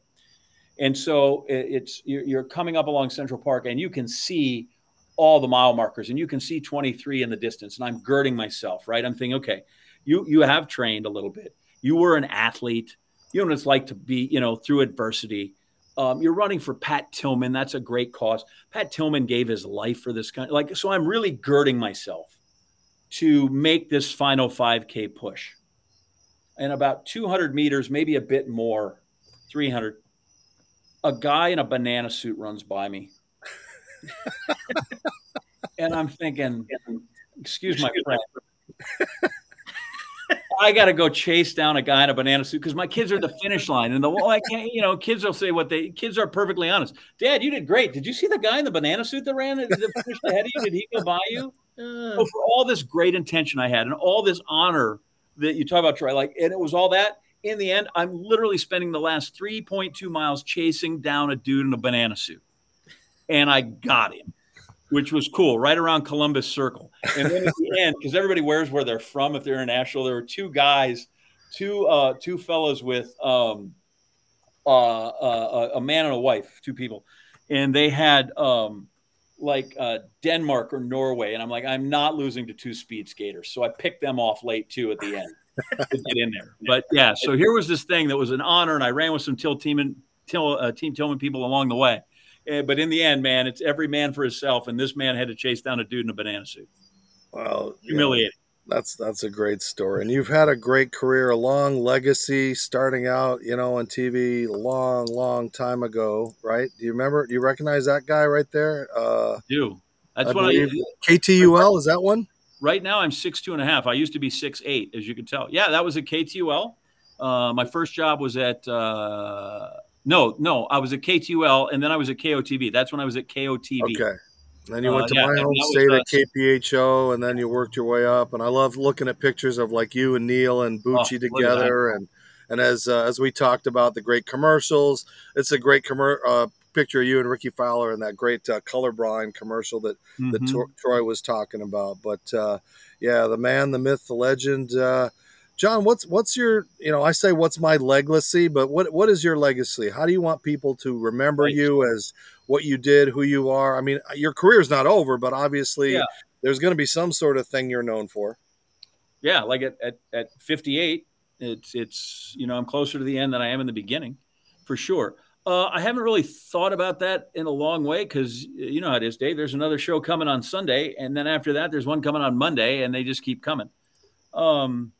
And so it's, you're coming up along Central Park and you can see all the mile markers and you can see twenty-three in the distance, and I'm girding myself, right? I'm thinking, okay, you, you have trained a little bit. You were an athlete. You know what it's like to be, you know, through adversity. Um, you're running for Pat Tillman. That's a great cause. Pat Tillman gave his life for this country. Like, so I'm really girding myself to make this final five K push. And about two hundred meters, maybe a bit more, three hundred, a guy in a banana suit runs by me. And I'm thinking, excuse my friend, I got to go chase down a guy in a banana suit because my kids are the finish line. And the well, I can't, you know, kids will say what they, kids are perfectly honest. Dad, you did great. Did you see the guy in the banana suit that ran that finished ahead of you? Did he go by you? So for all this great intention I had and all this honor that you talk about, Troy, like, and it was all that. In the end, I'm literally spending the last three point two miles chasing down a dude in a banana suit. And I got him, which was cool, right around Columbus Circle. And then at the end, because everybody wears where they're from if they're international, there were two guys, two uh, two fellows with um, uh, uh, a man and a wife, two people. And they had um, like uh, Denmark or Norway. And I'm like, I'm not losing to two speed skaters. So I picked them off late, too, at the end to get in there. But, yeah, so here was this thing that was an honor, and I ran with some Till Team, Till, uh, Team Tillman people along the way. But in the end, man, it's every man for himself, and this man had to chase down a dude in a banana suit. Wow, humiliating! Yeah, that's that's a great story, and you've had a great career, a long legacy. Starting out, you know, on T V, long, long time ago, right? Do you remember? Do you recognize that guy right there? Uh, I do. That's I what believe. I K T U L is that one? Right now, I'm six two and a half. I used to be six eight, as you can tell. Yeah, that was at K T U L. Uh, my first job was at. Uh, No, no, I was at K T U L, and then I was at K O T V. That's when I was at K O T V. Okay. Then you went to uh, my yeah, home state was, uh, at K P H O, and then you worked your way up. And I love looking at pictures of, like, you and Neil and Bucci oh, together. And, and as uh, as we talked about, the great commercials, it's a great commer- uh, picture of you and Rickie Fowler in that great uh, Colorblind commercial that, mm-hmm. that Tor- Troy was talking about. But, uh, yeah, the man, the myth, the legend. Uh, John, what's what's your, you know, I say what's my legacy, but what what is your legacy? How do you want people to remember right. you as what you did, who you are? I mean, your career's not over, but obviously yeah. there's going to be some sort of thing you're known for. Yeah, like at, at, at fifty-eight, it's, it's, you know, I'm closer to the end than I am in the beginning, for sure. Uh, I haven't really thought about that in a long way because, you know how it is, Dave. There's another show coming on Sunday, and then after that there's one coming on Monday, and they just keep coming. Um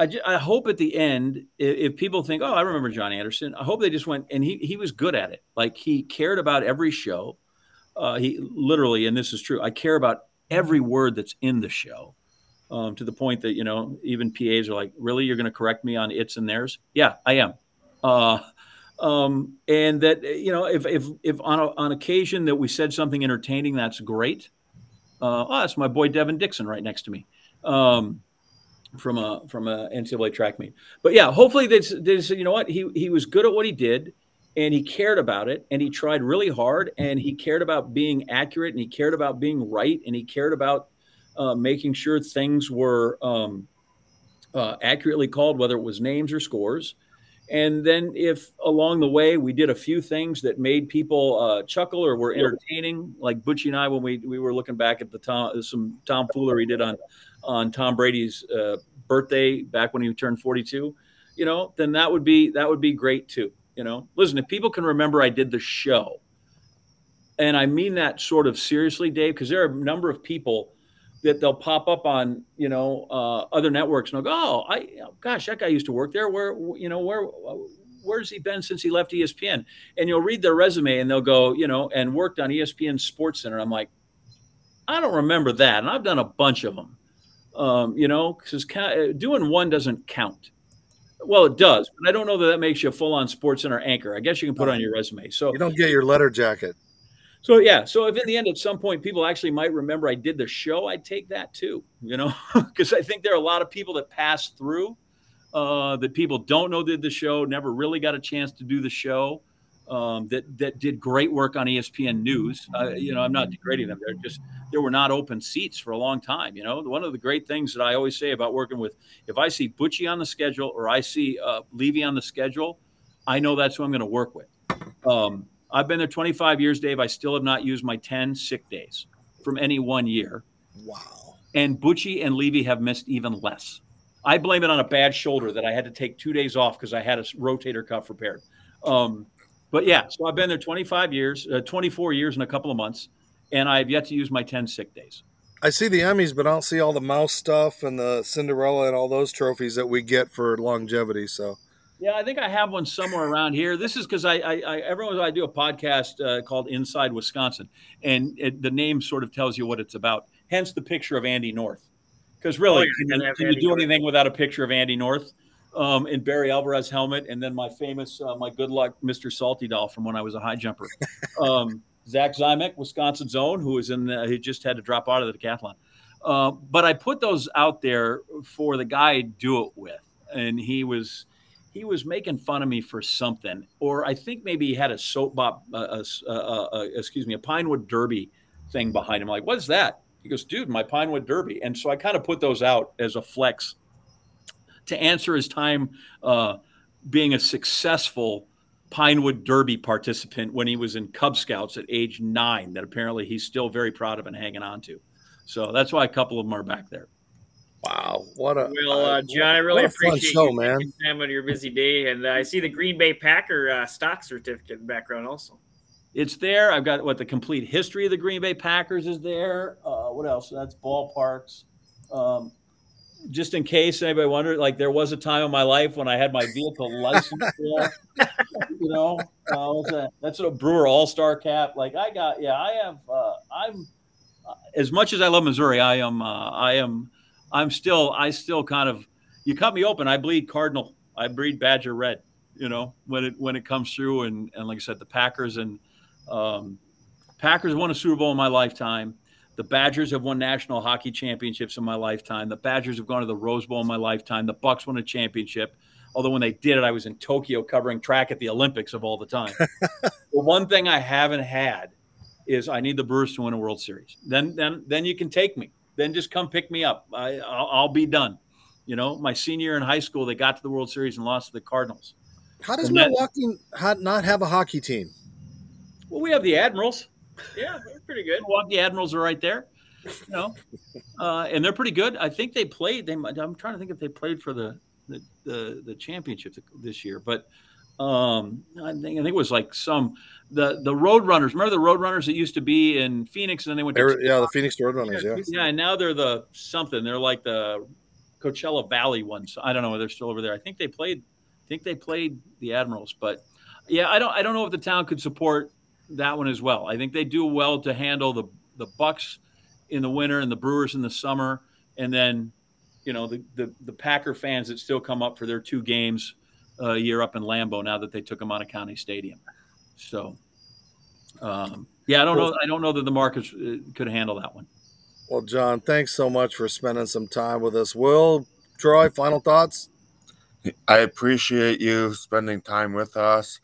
I, just, I hope at the end, if people think, oh, I remember John Anderson, I hope they just went, and he he was good at it. Like, he cared about every show. Uh, he literally, and this is true, I care about every word that's in the show um, to the point that, you know, even P As are like, really, you're going to correct me on its and theirs? Yeah, I am. Uh, um, and that, you know, if if if on, a, on occasion that we said something entertaining, that's great. Uh, oh, that's my boy Devin Dixon right next to me. Um from a from a N C double A track meet. But yeah, hopefully they said, you know what, he he was good at what he did, and he cared about it, and he tried really hard, and he cared about being accurate, and he cared about being right, and he cared about uh, making sure things were um, uh, accurately called, whether it was names or scores. And then if along the way we did a few things that made people uh, chuckle or were entertaining, like Butchie and I, when we we were looking back at the Tom, some tomfoolery did on on Tom Brady's uh, birthday back when he turned forty-two, you know, then that would be that would be great too. You know, listen, if people can remember I did the show, and I mean that sort of seriously, Dave, because there are a number of people that they'll pop up on, you know, uh, other networks and they'll go, oh, I, gosh, that guy used to work there. Where, you know, where, where's he been since he left E S P N? And you'll read their resume and they'll go, you know, and worked on E S P N SportsCenter. I'm like, I don't remember that. And I've done a bunch of them, um, you know, because doing one doesn't count. Well, it does, but I don't know that that makes you a full-on SportsCenter anchor. I guess you can put it on your resume. So you don't get your letter jacket. So, yeah. So if in the end, at some point, people actually might remember I did the show, I'd take that too, you know, because I think there are a lot of people that pass through uh, that people don't know did the show, never really got a chance to do the show, um, that that did great work on E S P N News. Uh, you know, I'm not degrading them. They're just there were not open seats for a long time. You know, one of the great things that I always say about working with, if I see Bucci on the schedule or I see uh, Levy on the schedule, I know that's who I'm going to work with. Um I've been there twenty-five years, Dave. I still have not used my ten sick days from any one year. Wow. And Bucci and Levy have missed even less. I blame it on a bad shoulder that I had to take two days off because I had a rotator cuff repaired. Um, but, yeah, so I've been there twenty-five years, uh, twenty-four years in a couple of months, and I have yet to use my ten sick days. I see the Emmys, but I don't see all the mouse stuff and the Cinderella and all those trophies that we get for longevity, so. Yeah, I think I have one somewhere around here. This is because I, I, I, everyone, I do a podcast uh, called Inside Wisconsin, and it, the name sort of tells you what it's about. Hence the picture of Andy North, because really, oh, can, you, can you do anything without a picture of Andy North um, and Barry Alvarez helmet, and then my famous, uh, my good luck, Mister Salty doll from when I was a high jumper, um, Zach Zymek, Wisconsin's own, who is in, the, who just had to drop out of the decathlon. Uh, but I put those out there for the guy I do it with, and he was. He was making fun of me for something, or I think maybe he had a soapbox, uh, uh, uh, uh, excuse me, a Pinewood Derby thing behind him. I'm like, what's that? He goes, dude, my Pinewood Derby. And so I kind of put those out as a flex to answer his time uh, being a successful Pinewood Derby participant when he was in Cub Scouts at age nine, that apparently he's still very proud of and hanging on to. So that's why a couple of them are back there. Wow, what a well, uh, John! I really appreciate show, you man. Taking time out of your busy day, and uh, I see the Green Bay Packer uh, stock certificate in the background also. It's there. I've got what the complete history of the Green Bay Packers is there. Uh, what else? That's ballparks. Um, just in case anybody wondered, like there was a time in my life when I had my vehicle license. There, you know, uh, what's that? That's a Brewer All Star cap. Like I got, yeah, I have. Uh, I'm uh, as much as I love Missouri, I am. Uh, I am. I'm still, I still kind of, you cut me open. I bleed Cardinal. I bleed Badger red, you know, when it, when it comes through. And, and like I said, the Packers and um, Packers won a Super Bowl in my lifetime. The Badgers have won national hockey championships in my lifetime. The Badgers have gone to the Rose Bowl in my lifetime. The Bucks won a championship. Although when they did it, I was in Tokyo covering track at the Olympics of all the time. The one thing I haven't had is I need the Brewers to win a World Series. Then, then, then you can take me. Then just come pick me up. I, I'll, I'll be done. You know, my senior year in high school, they got to the World Series and lost to the Cardinals. How does Milwaukee not have a hockey team? Well, we have the Admirals. Yeah, they're pretty good. Milwaukee Admirals are right there. You know, uh, and they're pretty good. I think they played. They. I'm trying to think if they played for the the the, the championship this year, but. Um, I think I think it was like some the the Roadrunners. Remember the Roadrunners that used to be in Phoenix, and then they went to yeah, the Phoenix Roadrunners, yeah, yeah, and now they're the something. They're like the Coachella Valley ones. I don't know. They're still over there. I think they played. I think they played the Admirals, but yeah, I don't. I don't know if the town could support that one as well. I think they do well to handle the the Bucks in the winter and the Brewers in the summer, and then you know the the, the Packer fans that still come up for their two games. A year up in Lambeau now that they took him out of County Stadium. So, um, yeah, I don't know. I don't know that the markets could handle that one. Well, John, thanks so much for spending some time with us. Will, Troy, final thoughts? I appreciate you spending time with us.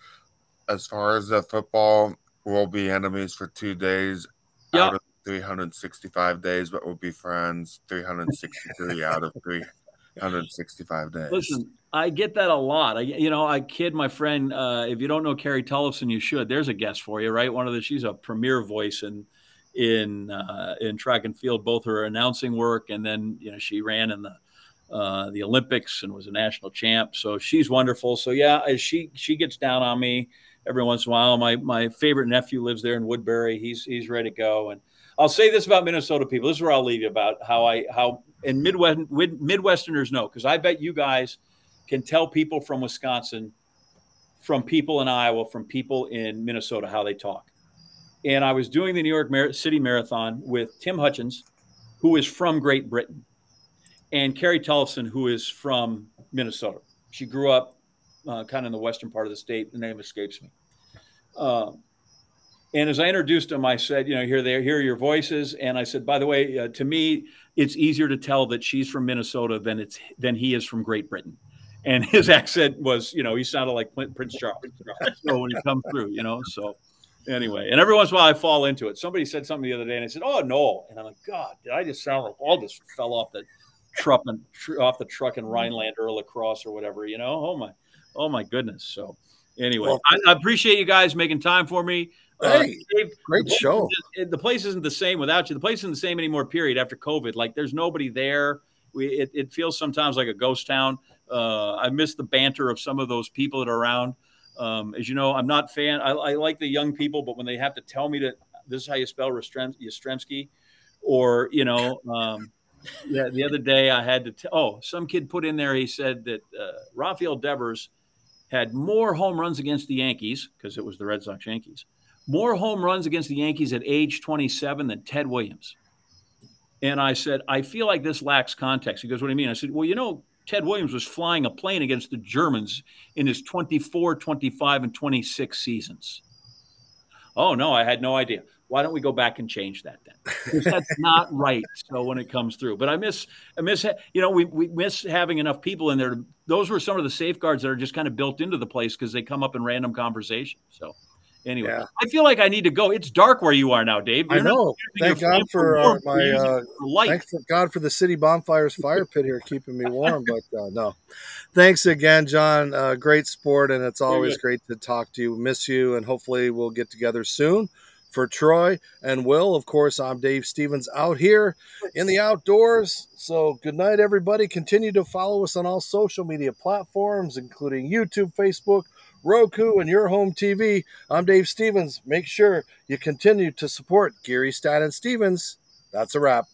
As far as the football, we'll be enemies for two days yep. out of three hundred sixty-five days, but we'll be friends three hundred sixty-three out of three. one hundred sixty-five days. Listen, I get that a lot. I, you know, I kid my friend. Uh, if you don't know Carrie Tullifson, you should. There's a guest for you, right? One of the she's a premier voice in in uh, in track and field, both her announcing work and then you know she ran in the uh, the Olympics and was a national champ. So she's wonderful. So yeah, she she gets down on me every once in a while. My my favorite nephew lives there in Woodbury. He's he's ready to go. And I'll say this about Minnesota people. This is where I'll leave you about how I how. And Midwest, Midwesterners know, because I bet you guys can tell people from Wisconsin from people in Iowa, from people in Minnesota, how they talk. And I was doing the New York Mar- City Marathon with Tim Hutchins, who is from Great Britain, and Carrie Tullison, who is from Minnesota. She grew up uh, kind of in the western part of the state. The name escapes me. Uh, and as I introduced them, I said, you know, here they are, here are your voices. And I said, by the way, uh, to me, it's easier to tell that she's from Minnesota than it's than he is from Great Britain. And his accent was, you know, he sounded like Prince Charles. So when he comes through, you know, so anyway, and every once in a while I fall into it. Somebody said something the other day and I said, oh, no. And I'm like, God, did I just sound like all just fell off the truck and tr- off the truck in Rhineland or La Crosse or whatever, you know? Oh my, oh my goodness. So anyway, well, I, I appreciate you guys making time for me. Hey, uh, great show. The place isn't the same without you. The place isn't the same anymore, period, after COVID. Like there's nobody there. We, it, it feels sometimes like a ghost town. Uh, I miss the banter of some of those people that are around. Um, as you know, I'm not fan. I, I like the young people, but when they have to tell me that this is how you spell yastrzemski, or, you know, um, yeah, the other day I had to tell, oh, some kid put in there. He said that uh, Rafael Devers had more home runs against the Yankees because it was the Red Sox Yankees, more home runs against the Yankees at age twenty-seven than Ted Williams. And I said, I feel like this lacks context. He goes, what do you mean? I said, well, you know, Ted Williams was flying a plane against the Germans in his twenty-four, twenty-five, and twenty-six seasons. Oh, no, I had no idea. Why don't we go back and change that then? Because that's not right. So when it comes through. But I miss, I miss, you know, we, we miss having enough people in there. Those were some of the safeguards that are just kind of built into the place because they come up in random conversation. So anyway, yeah. I feel like I need to go. It's dark where you are now, Dave. You're I know. Thank God for uh, my uh, light. Thanks for God for the City Bonfires fire pit here keeping me warm. But uh, no, thanks again, John. Uh, great sport, and it's always great to talk to you. Miss you, and hopefully we'll get together soon. For Troy and Will, of course, I'm Dave Stevens out here in the outdoors. So good night, everybody. Continue to follow us on all social media platforms, including YouTube, Facebook, Roku, and your home T V. I'm Dave Stevens. Make sure you continue to support Geary, Stein, and Stevens. That's a wrap.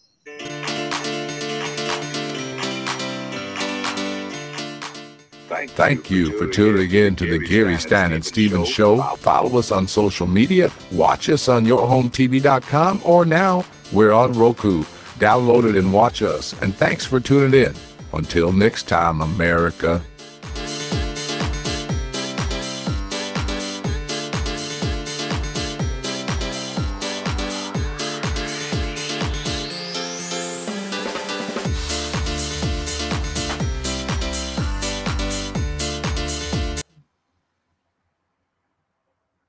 Thank, Thank you, you for tuning, tuning in to the Geary, Stein, and Stevens show. Follow us on social media. Watch us on your home t v dot com or now we're on Roku. Download it and watch us. And thanks for tuning in. Until next time, America.